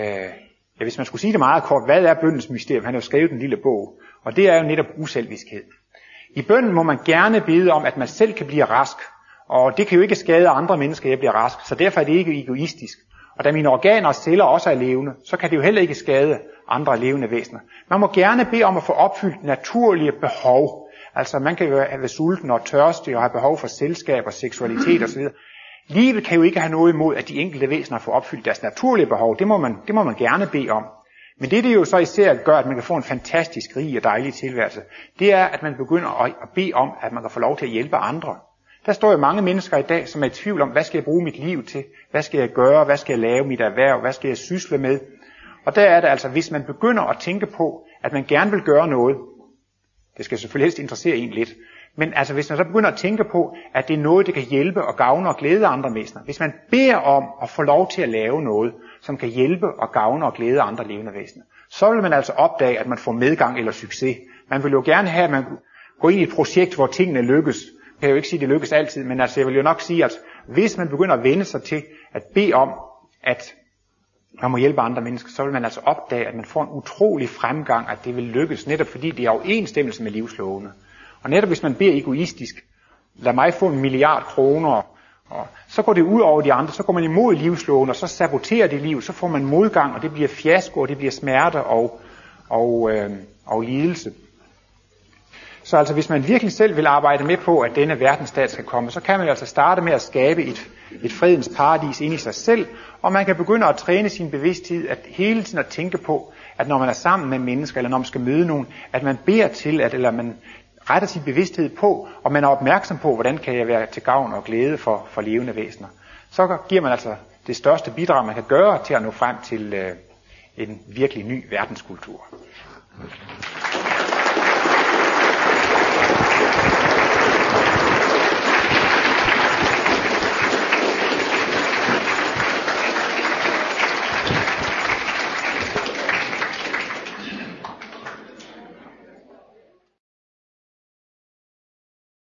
ja, hvis man skulle sige det meget kort, hvad er bøndens mysterium? Han har jo skrevet en lille bog, og det er jo netop uselviskhed. I bønden må man gerne bede om, at man selv kan blive rask, og det kan jo ikke skade andre mennesker, at jeg bliver rask, så derfor er det ikke egoistisk. Og da mine organer og celler også er levende, så kan det jo heller ikke skade andre levende væsener. Man må gerne bede om at få opfyldt naturlige behov. Altså man kan jo være sulten og tørstig og have behov for selskab og seksualitet osv. Livet kan jo ikke have noget imod, at de enkelte væsener får opfyldt deres naturlige behov. Det må man, det må man gerne bede om. Men det, det jo så især gør, at man kan få en fantastisk rig og dejlig tilværelse, det er, at man begynder at bede om, at man kan få lov til at hjælpe andre. Der står jo mange mennesker i dag, som er i tvivl om, hvad skal jeg bruge mit liv til? Hvad skal jeg gøre? Hvad skal jeg lave mit erhverv? Hvad skal jeg sysle med? Og der er det altså, hvis man begynder at tænke på, at man gerne vil gøre noget, det skal selvfølgelig helst interessere en lidt, men altså hvis man så begynder at tænke på, at det er noget, der kan hjælpe og gavne og glæde andre væsener. Hvis man beder om at få lov til at lave noget, som kan hjælpe og gavne og glæde andre levende væsener, så vil man altså opdage, at man får medgang eller succes. Man vil jo gerne have, at man går ind i et projekt, hvor tingene lykkes. Jeg kan jo ikke sige, at det lykkes altid, men altså, jeg vil jo nok sige, at hvis man begynder at vende sig til at bede om, at man må hjælpe andre mennesker, så vil man altså opdage, at man får en utrolig fremgang, at det vil lykkes, netop fordi det er overensstemmelse med livslovene. Og netop hvis man beder egoistisk, lad mig få en milliard kroner, og så går det ud over de andre, så går man imod livslovene, og så saboterer det liv, så får man modgang, og det bliver fiasko, og det bliver smerte og, og, øh, og lidelse. Så altså, hvis man virkelig selv vil arbejde med på, at denne verdensstat skal komme, så kan man altså starte med at skabe et, et fredens paradis inde i sig selv, og man kan begynde at træne sin bevidsthed, at hele tiden at tænke på, at når man er sammen med mennesker, eller når man skal møde nogen, at man beder til, at, eller man retter sin bevidsthed på, og man er opmærksom på, hvordan kan jeg være til gavn og glæde for, for levende væsener. Så giver man altså det største bidrag, man kan gøre til at nå frem til øh, en virkelig ny verdenskultur.